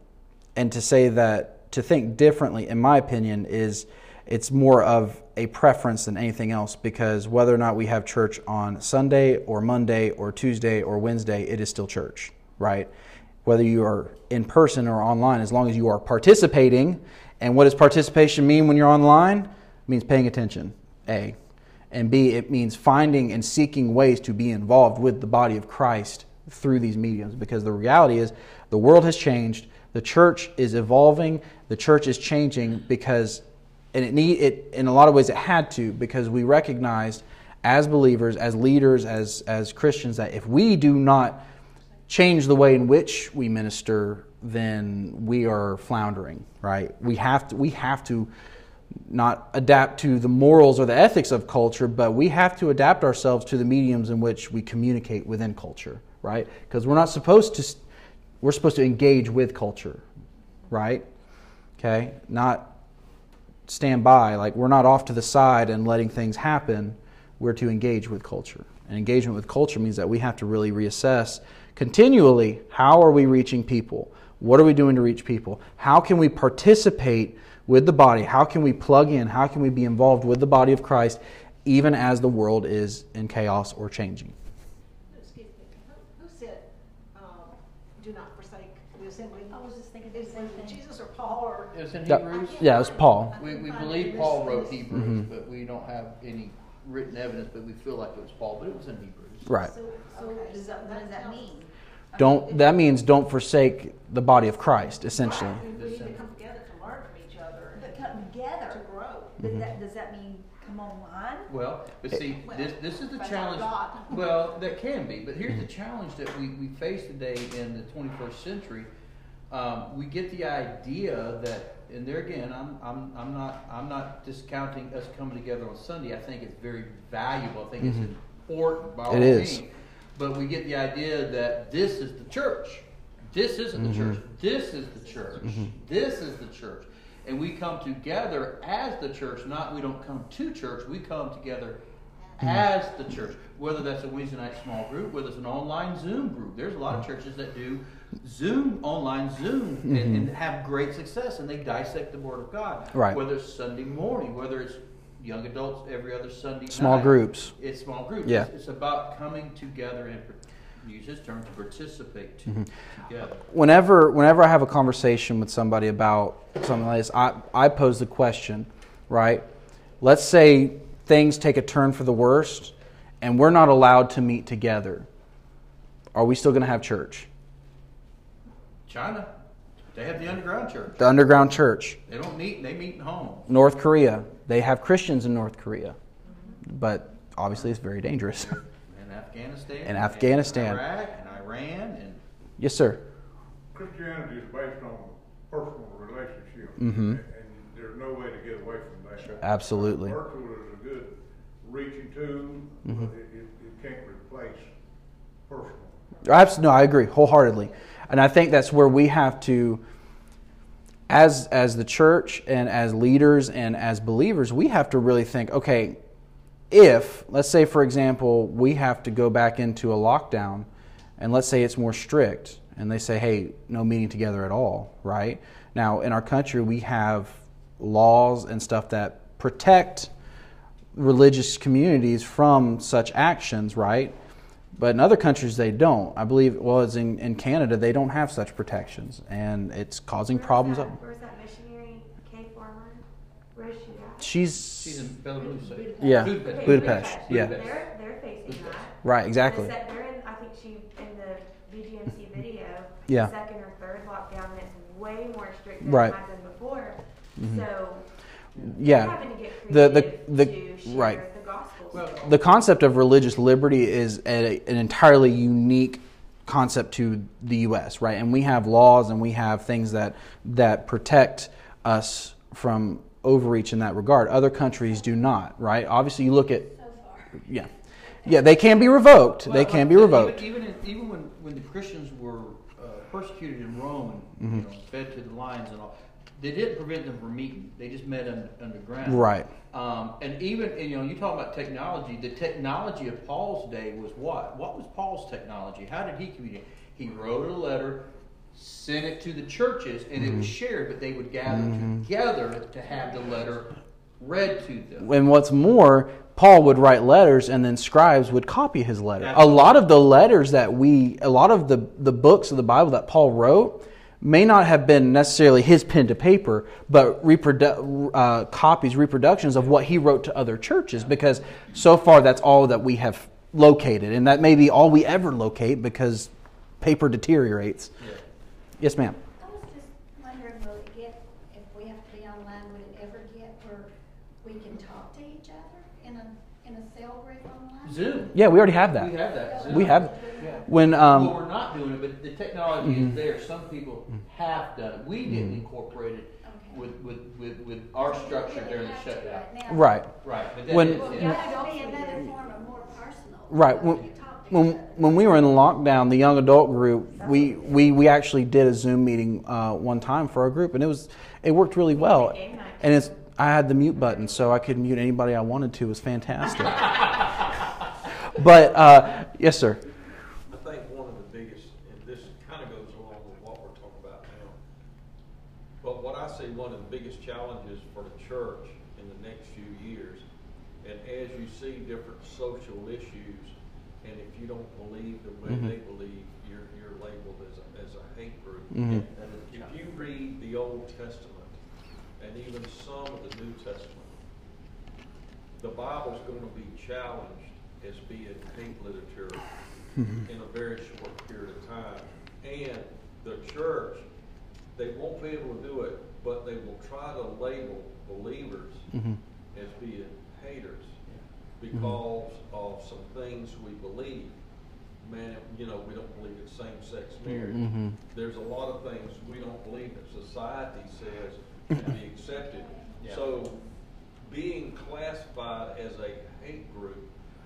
and to say that. To think differently, in my opinion, is it's more of a preference than anything else, because whether or not we have church on Sunday or Monday or Tuesday or Wednesday, it is still church, right? Whether you are in person or online, as long as you are participating. And what does participation mean when you're online? It means paying attention, A. And B, it means finding and seeking ways to be involved with the body of Christ through these mediums, because the reality is the world has changed. The church is evolving. The church is changing because, and it need it in a lot of ways. It had to, because we recognized as believers, as leaders, as as Christians, that if we do not change the way in which we minister, then we are floundering. Right? We have to. We have to not adapt to the morals or the ethics of culture, but we have to adapt ourselves to the mediums in which we communicate within culture. Right? Because we're not supposed to. St- We're supposed to engage with culture, right? Okay? Not stand by. Like, we're not off to the side and letting things happen. We're to engage with culture. And engagement with culture means that we have to really reassess continually, how are we reaching people? What are we doing to reach people? How can we participate with the body? How can we plug in? How can we be involved with the body of Christ, even as the world is in chaos or changing? It was in Hebrews? Yeah, it was Paul. We, we believe Paul wrote Hebrews, mm-hmm. but we don't have any written evidence, but we feel like it was Paul, but it was in Hebrews. Right. So, so okay. does that, what does that mean? Don't, that means don't forsake the body of Christ, essentially. Right. We need to come together to learn from each other. But come together to grow. Mm-hmm. Does, that, does that mean come online? Well, but see, well, this, this is the challenge. Well, that can be, but here's mm-hmm. the challenge that we, we face today in the twenty-first century. Um, we get the idea that, and there again, I'm I'm I'm not I'm not discounting us coming together on Sunday. I think it's very valuable. I think mm-hmm. it's important by all means. But we get the idea that this is the church. This isn't mm-hmm. the church. This is the church. Mm-hmm. This is the church. And we come together as the church. Not we don't come to church. We come together mm-hmm. as the church. Whether that's a Wednesday night small group, whether it's an online Zoom group. There's a lot of churches that do Zoom, online Zoom, and, mm-hmm. and have great success, and they dissect the Word of God. Right. Whether it's Sunday morning, whether it's young adults every other Sunday small night. Small groups. It's small groups. Yeah. It's, it's about coming together and, use his term, to participate to, mm-hmm. together. Whenever, whenever I have a conversation with somebody about something like this, I, I pose the question, right? Let's say things take a turn for the worst, and we're not allowed to meet together. Are we still going to have church? China, they have the underground church. The underground church. They don't meet, they meet in homes. North Korea, they have Christians in North Korea. Mm-hmm. But obviously it's very dangerous. And Afghanistan. And Afghanistan. And Iraq and Iran. And yes, sir. Christianity is based on personal relationships. Mm-hmm. And there's no way to get away from that. Sure. Absolutely. Virtual is a good reaching tool, mm-hmm. but it, it, it can't replace personal. Absolutely. No, I agree wholeheartedly. And I think that's where we have to, as as the church and as leaders and as believers, we have to really think, okay, if, let's say, for example, we have to go back into a lockdown, and let's say it's more strict, and they say, hey, no meeting together at all, right? Now, in our country, we have laws and stuff that protect religious communities from such actions, right? But in other countries, they don't. I believe, well, it's in, in Canada, they don't have such protections, and it's causing where's problems. That, where's that missionary, Kay Farmer? Where is she at? She's, She's in Belarus. Budapest. Yeah, Budapest. Budapest. Budapest. Yeah. They're, they're they're facing that. Right, exactly. They they're in, I think she, in the B G M C video, yeah. the second or third lockdown, and it's way more strict than right. it had been before. Mm-hmm. So yeah. we're having to get creative the, the, the, to share right. the gospel. Well, the concept of religious liberty is a, an entirely unique concept to the U S, right? And we have laws and we have things that that protect us from overreach in that regard. Other countries do not, right? Obviously, you look at so far. yeah, yeah, they can be revoked. Well, they can be revoked. Even even, even when, when the Christians were uh, persecuted in Rome, and, mm-hmm. you know, fed to the lions and all, they didn't prevent them from meeting. They just met under, underground, right? Um, and even and, you know, you talk about technology. The technology of Paul's day was what? What was Paul's technology? How did he communicate? He wrote a letter, sent it to the churches, and mm-hmm. it was shared, but they would gather mm-hmm. together to have the letter read to them. And what's more, Paul would write letters, and then scribes would copy his letter. Absolutely. A lot of the letters that we, a lot of the, the books of the Bible that Paul wrote may not have been necessarily his pen to paper, but reprodu- uh, copies, reproductions of what he wrote to other churches, because so far that's all that we have located, and that may be all we ever locate because paper deteriorates. Yeah. Yes, ma'am. I was just wondering, will it get, if we have to be online, would it ever get where we can talk to each other in a in a cell group online? Zoom. Yeah, we already have that. We have that. Zoom. We have. Yeah. When um, well, we're not doing it, but the technology mm-hmm. is there. Some people mm-hmm. have done it. We didn't mm-hmm. incorporate it okay. with, with, with, with our structure during the shutdown. Right. Right. But that when, is, well, it has to be another form of more personal. Right. When, When when we were in lockdown, the young adult group, we, we, we actually did a Zoom meeting uh, one time for our group, and it was it worked really well. And it's I had the mute button, so I could mute anybody I wanted to. It was fantastic. But uh, yes, sir. I think one of the biggest, and this kind of goes along with what we're talking about now, but what I see one of the biggest challenges for the church in the next few years, and as you see different social issues. And if you don't believe the way mm-hmm. they believe, you're, you're labeled as a, as a hate group. Mm-hmm. And if you read the Old Testament and even some of the New Testament, the Bible's going to be challenged as being hate literature mm-hmm. in a very short period of time. And the church, they won't be able to do it, but they will try to label believers mm-hmm. as being haters. Because mm-hmm. of some things we believe. Man, you know, we don't believe in same-sex marriage. Mm-hmm. There's a lot of things we don't believe that society says can be accepted. Yeah. So being classified as a hate group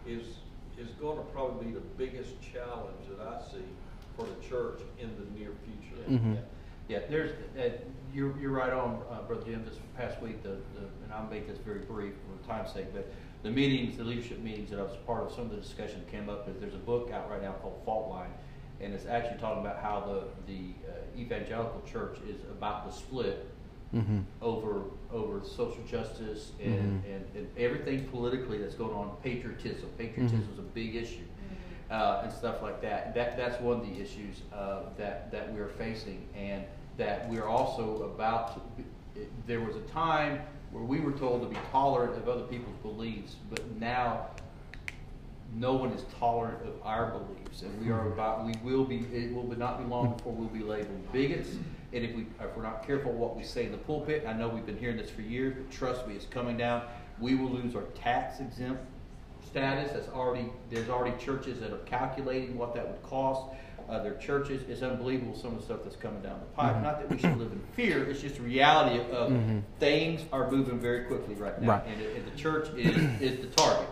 is is going to probably be the biggest challenge that I see for the church in the near future. Mm-hmm. Yeah. Yeah, there's uh, you're you're right on, uh, Brother Jim. This past week, the, the and I'll make this very brief for time's sake, but the meetings, the leadership meetings that I was part of, some of the discussion that came up is there's a book out right now called Fault Line, and it's actually talking about how the the uh, evangelical church is about to split mm-hmm. over over social justice and, mm-hmm. and, and everything politically that's going on. Patriotism, patriotism mm-hmm. is a big issue. Uh, and stuff like that. That that's one of the issues uh, that that we are facing, and that we are also about. To be, there was a time where we were told to be tolerant of other people's beliefs, but now no one is tolerant of our beliefs, and we are about. We will be. It will not be long before we'll be labeled bigots, and if we if we're not careful what we say in the pulpit, I know we've been hearing this for years, but trust me, it's coming down. We will lose our tax exempt status. That's already there's already churches that are calculating what that would cost uh, their churches. It's unbelievable some of the stuff that's coming down the pipe. Mm-hmm. Not that we should live in fear. It's just the reality of, of mm-hmm. things are moving very quickly right now, right. And, it, and the church is is the target.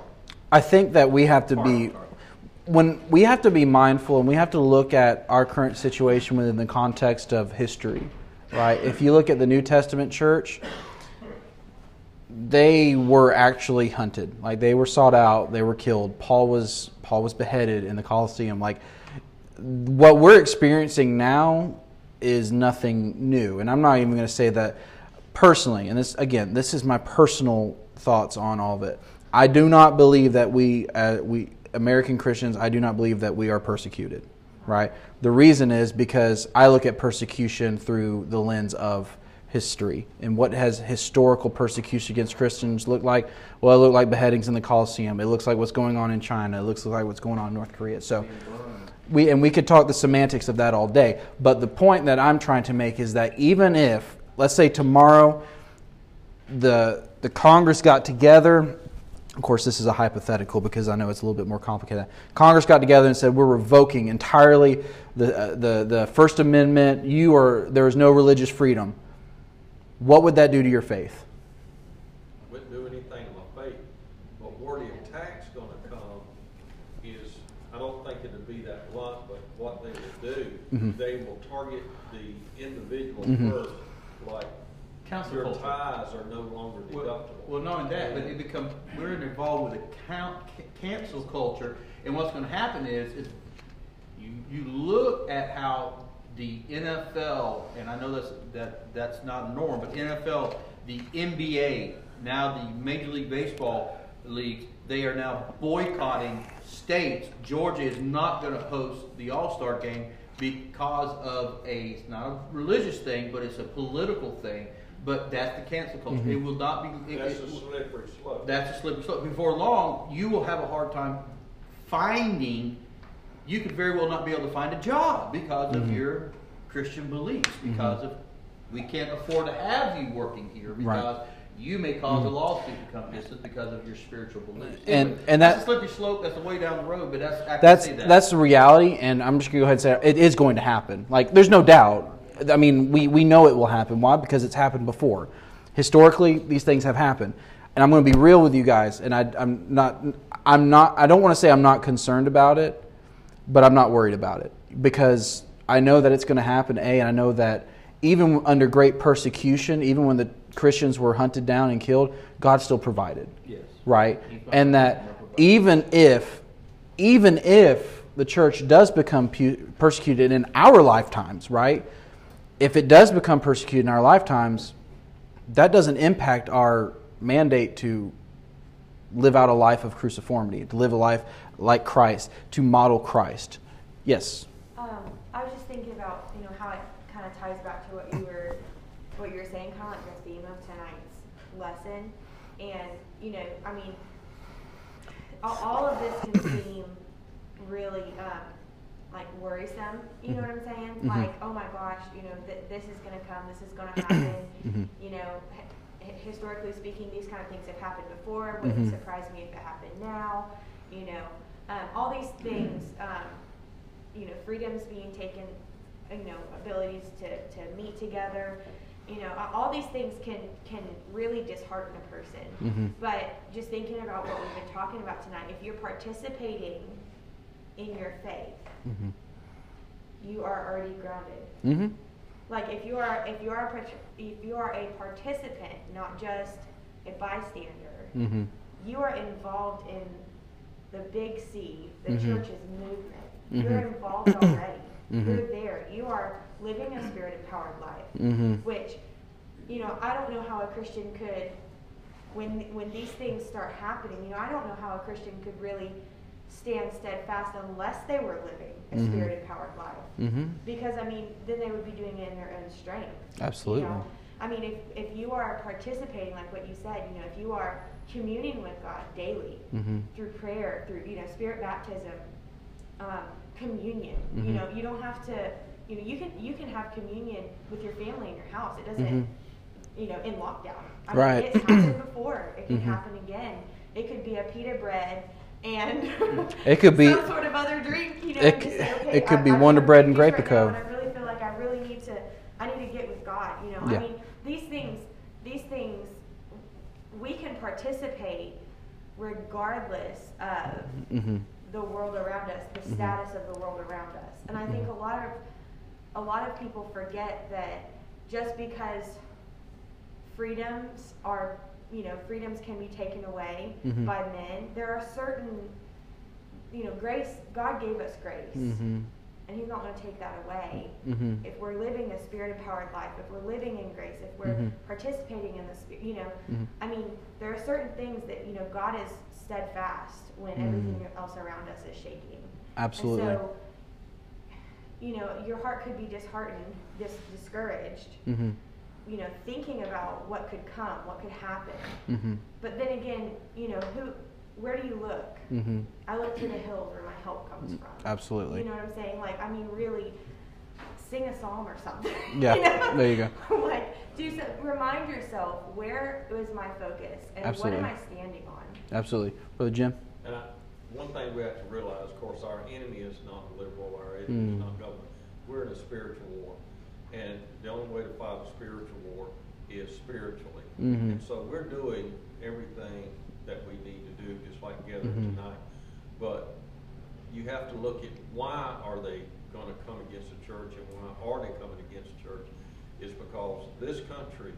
I think that we have to target, be target. when we have to be mindful, and we have to look at our current situation within the context of history, right? If you look at the New Testament church, they were actually hunted. Like they were sought out, they were killed. Paul was Paul was beheaded in the Colosseum. Like what we're experiencing now is nothing new. And I'm not even going to say that personally. And this again, this is my personal thoughts on all of it. I do not believe that we uh, we American Christians, I do not believe that we are persecuted, right? The reason is because I look at persecution through the lens of history and what has historical persecution against Christians looked like. Well, it looked like beheadings in the Colosseum. It looks like what's going on in China. It looks like what's going on in North Korea. So we and we could talk the semantics of that all day. But the point that I'm trying to make is that even if, let's say tomorrow, the the Congress got together. Of course, this is a hypothetical because I know it's a little bit more complicated. Congress got together and said, we're revoking entirely the uh, the, the First Amendment. You are, there is no religious freedom. What would that do to your faith? It wouldn't do anything to my faith. But where the attack's going to come is, I don't think it would be that blunt, but what they will do, mm-hmm. they will target the individual mm-hmm. first, like, your ties are no longer deductible. Well, knowing that, but it becomes, we're involved with a count, cancel culture, and what's going to happen is, is you, you look at how the N F L, and I know that's, that, that's not a norm, but N F L, the N B A, now the Major League Baseball leagues, they are now boycotting states. Georgia is not going to host the All-Star game because of a, it's not a religious thing, but it's a political thing. But that's the cancel culture. Mm-hmm. It will not be. It, that's it, a slippery slope. That's a slippery slope. Before long, you will have a hard time finding. You could very well not be able to find a job because mm-hmm. of your Christian beliefs. Because mm-hmm. of we can't afford to have you working here because right. you may cause mm-hmm. a lawsuit to come. This is because of your spiritual beliefs. And anyway, and that's that, a slippery slope. That's a way down the road. But that's I that's can see that. That's the reality. And I'm just gonna go ahead and say it, it is going to happen. Like there's no doubt. I mean, we, we know it will happen. Why? Because it's happened before. Historically, these things have happened. And I'm going to be real with you guys. And I, I'm not, I'm not, I don't want to say I'm not concerned about it, but I'm not worried about it because I know that it's going to happen. A, and I know that even under great persecution, even when the Christians were hunted down and killed, God still provided. Yes. Right. And that even if, even if the church does become pu- persecuted in our lifetimes, right? If it does become persecuted in our lifetimes, that doesn't impact our mandate to live out a life of cruciformity, to live a life like Christ, to model Christ. Yes? Um, I was just thinking about, you know, how it kind of ties back to what you were what you were saying, kind of like the theme of tonight's lesson. And, you know, I mean, all, all of this can seem really... Um, like worrisome, you know what I'm saying? Mm-hmm. Like, oh my gosh, you know, th- this is going to come, this is going to happen. Mm-hmm. You know, h- historically speaking, these kind of things have happened before. Wouldn't mm-hmm. surprise me if it happened now. You know, um, all these things, um, you know, freedoms being taken, you know, abilities to, to meet together. You know, all these things can, can really dishearten a person. Mm-hmm. But just thinking about what we've been talking about tonight, if you're participating in your faith, mm-hmm. you are already grounded. Mm-hmm. Like if you are, if you are, a, if you are a participant, not just a bystander, mm-hmm. you are involved in the big C, the mm-hmm. church's movement. Mm-hmm. You're involved already. Mm-hmm. You're there. You are living a spirit-empowered life, mm-hmm. which, you know, I don't know how a Christian could, when when these things start happening. You know, I don't know how a Christian could really stand steadfast unless they were living a mm-hmm. spirit-empowered life. Mm-hmm. Because, I mean, then they would be doing it in their own strength. Absolutely. You know? I mean, if, if you are participating, like what you said, you know, if you are communing with God daily mm-hmm. through prayer, through, you know, spirit baptism, um, communion, mm-hmm. you know, you don't have to, you know, you can you can have communion with your family in your house. It doesn't, mm-hmm. you know, in lockdown. I right. mean, it's happened before. It can mm-hmm. happen again. It could be a pita bread and it could be some sort of other drink, you know. It, just say, okay, it could I, be I, Wonder I Bread and Grapeco. Right, I really feel like I really need to. I need to get with God, you know. Yeah. I mean, these things, these things, we can participate regardless of mm-hmm. the world around us, the mm-hmm. status of the world around us. And I think mm-hmm. a lot of a lot of people forget that just because freedoms are. You know, freedoms can be taken away mm-hmm. by men. There are certain, you know, grace, God gave us grace, mm-hmm. and He's not going to take that away. Mm-hmm. If we're living a spirit-empowered life, if we're living in grace, if we're mm-hmm. participating in the spirit, you know, mm-hmm. I mean, there are certain things that, you know, God is steadfast when mm-hmm. everything else around us is shaking. Absolutely. And so, you know, your heart could be disheartened, dis- discouraged, mm-hmm. you know, thinking about what could come, what could happen. Mm-hmm. But then again, you know, who, where do you look? Mm-hmm. I look to the hills where my help comes from. Absolutely. You know what I'm saying? Like, I mean, really sing a psalm or something. Yeah, you know? There you go. Like, do so, remind yourself, where is my focus? And Absolutely. What am I standing on? Absolutely. Brother Jim? And I, one thing we have to realize, of course, our enemy is not the liberal, our enemy mm. is not government. We're in a spiritual war. And the only way to fight a spiritual war is spiritually. Mm-hmm. And so we're doing everything that we need to do, just like gathering mm-hmm. tonight. But you have to look at, why are they going to come against the church, and why are they coming against the church? Is because this country,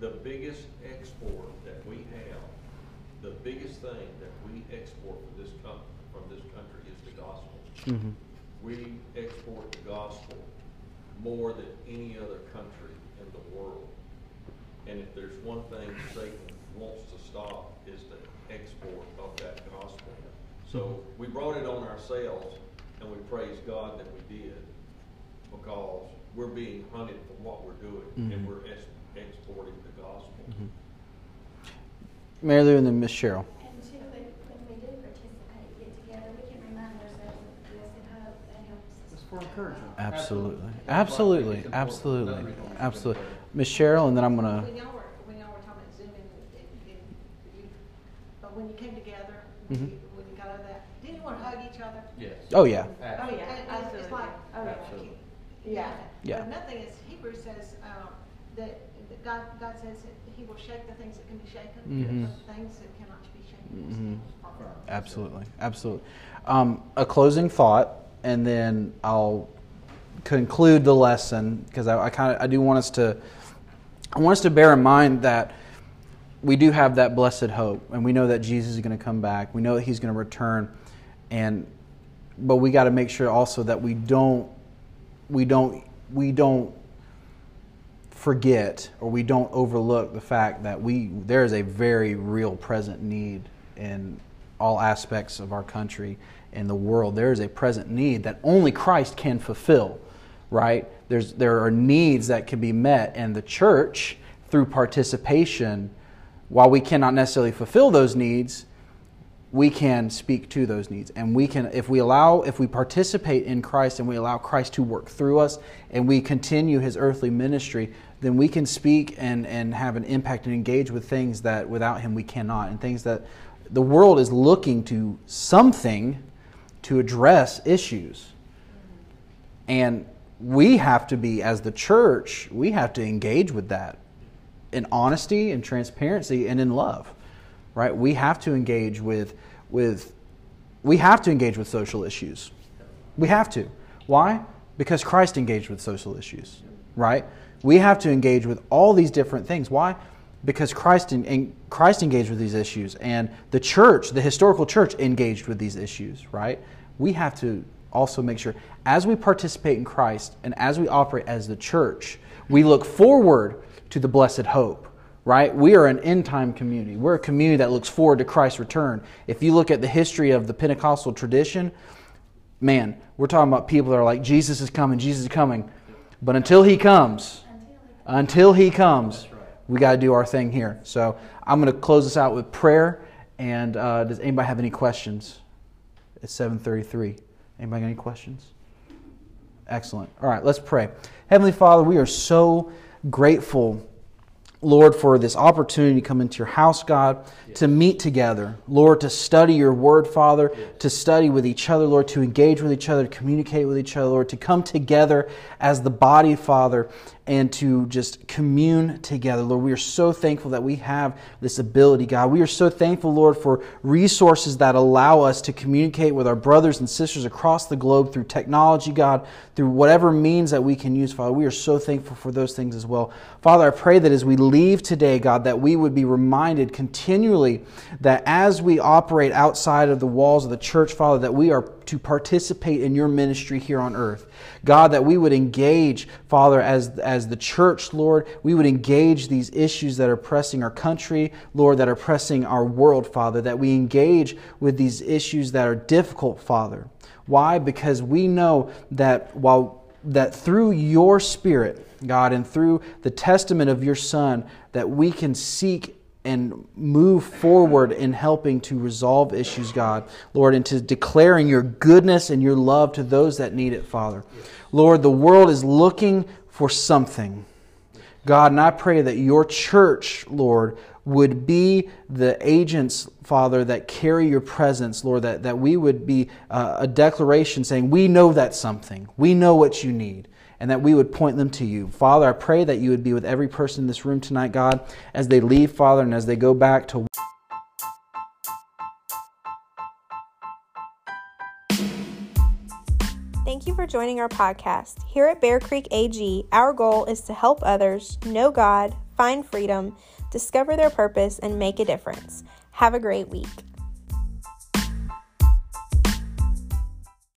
the biggest export that we have, the biggest thing that we export from this, com- from this country is the gospel. Mm-hmm. We export the gospel more than any other country in the world. And if there's one thing Satan wants to stop, is the export of that gospel. So we brought it on ourselves, and we praise God that we did, because we're being hunted for what we're doing, mm-hmm. and we're ex- exporting the gospel. Mm-hmm. Mary Lou and then Miss Cheryl. Encouragement. Absolutely. Absolutely. Absolutely. Absolutely. Absolutely. Miss Cheryl, and then I'm going to... When y'all were talking about Zoom, but when you came together, when, mm-hmm. you, when you got out of that, didn't you want to hug each other? Yes. Oh, yeah. Absolutely. Oh, yeah. It's, it's like... Oh, yeah. Absolutely. Yeah. Yeah. But another thing is, Hebrews says um, that God, God says that He will shake the things that can be shaken, mm-hmm. the things that cannot be shaken. Mm-hmm. Absolutely. Absolutely. Um, a closing thought. And then I'll conclude the lesson, because I, I kind of I do want us to I want us to bear in mind that we do have that blessed hope, and we know that Jesus is going to come back. We know that He's going to return, and but we got to make sure also that we don't we don't we don't forget, or we don't overlook the fact that we there is a very real present need in all aspects of our country. In the world, there is a present need that only Christ can fulfill, right? There's there are needs that can be met, and the church, through participation, while we cannot necessarily fulfill those needs, we can speak to those needs, and we can, if we allow, if we participate in Christ and we allow Christ to work through us, and we continue His earthly ministry, then we can speak and and have an impact and engage with things that without Him we cannot, and things that the world is looking to something to address issues. And we have to be, as the church, we have to engage with that in honesty and transparency and in love, right? We have to engage with, with we have to engage with social issues. We have to. Why? Because Christ engaged with social issues, right? We have to engage with all these different things. Why? Because Christ and Christ engaged with these issues, and the church, the historical church, engaged with these issues, right? We have to also make sure, as we participate in Christ and as we operate as the church, we look forward to the blessed hope, right? We are an end-time community. We're a community that looks forward to Christ's return. If you look at the history of the Pentecostal tradition, man, we're talking about people that are like, Jesus is coming, Jesus is coming. But until He comes, until He comes... we got to do our thing here. So I'm going to close this out with prayer. And uh, does anybody have any questions? It's seven thirty-three. Anybody got any questions? Excellent. All right, let's pray. Heavenly Father, we are so grateful, Lord, for this opportunity to come into Your house, God, yes. to meet together, Lord, to study Your Word, Father, yes. to study with each other, Lord, to engage with each other, to communicate with each other, Lord, to come together as the body, Father, and to just commune together. Lord, we are so thankful that we have this ability, God. We are so thankful, Lord, for resources that allow us to communicate with our brothers and sisters across the globe through technology, God, through whatever means that we can use, Father. We are so thankful for those things as well. Father, I pray that as we leave today, God, that we would be reminded continually that as we operate outside of the walls of the church, Father, that we are to participate in Your ministry here on earth. God, that we would engage, Father, as, as the church, Lord, we would engage these issues that are pressing our country, Lord, that are pressing our world, Father, that we engage with these issues that are difficult, Father. Why? Because we know that while that through your Spirit, God, and through the testament of your Son, that we can seek and move forward in helping to resolve issues, God, Lord, and to declaring your goodness and your love to those that need it, Father. Lord, the world is looking for something, God, and I pray that your church, Lord, would be the agents, Father, that carry your presence, Lord, that, that we would be uh, a declaration saying, we know that something, we know what you need, and that we would point them to you. Father, I pray that you would be with every person in this room tonight, God, as they leave, Father, and as they go back to... Thank you for joining our podcast. Here at Bear Creek A G, our goal is to help others know God, find freedom, discover their purpose, and make a difference. Have a great week.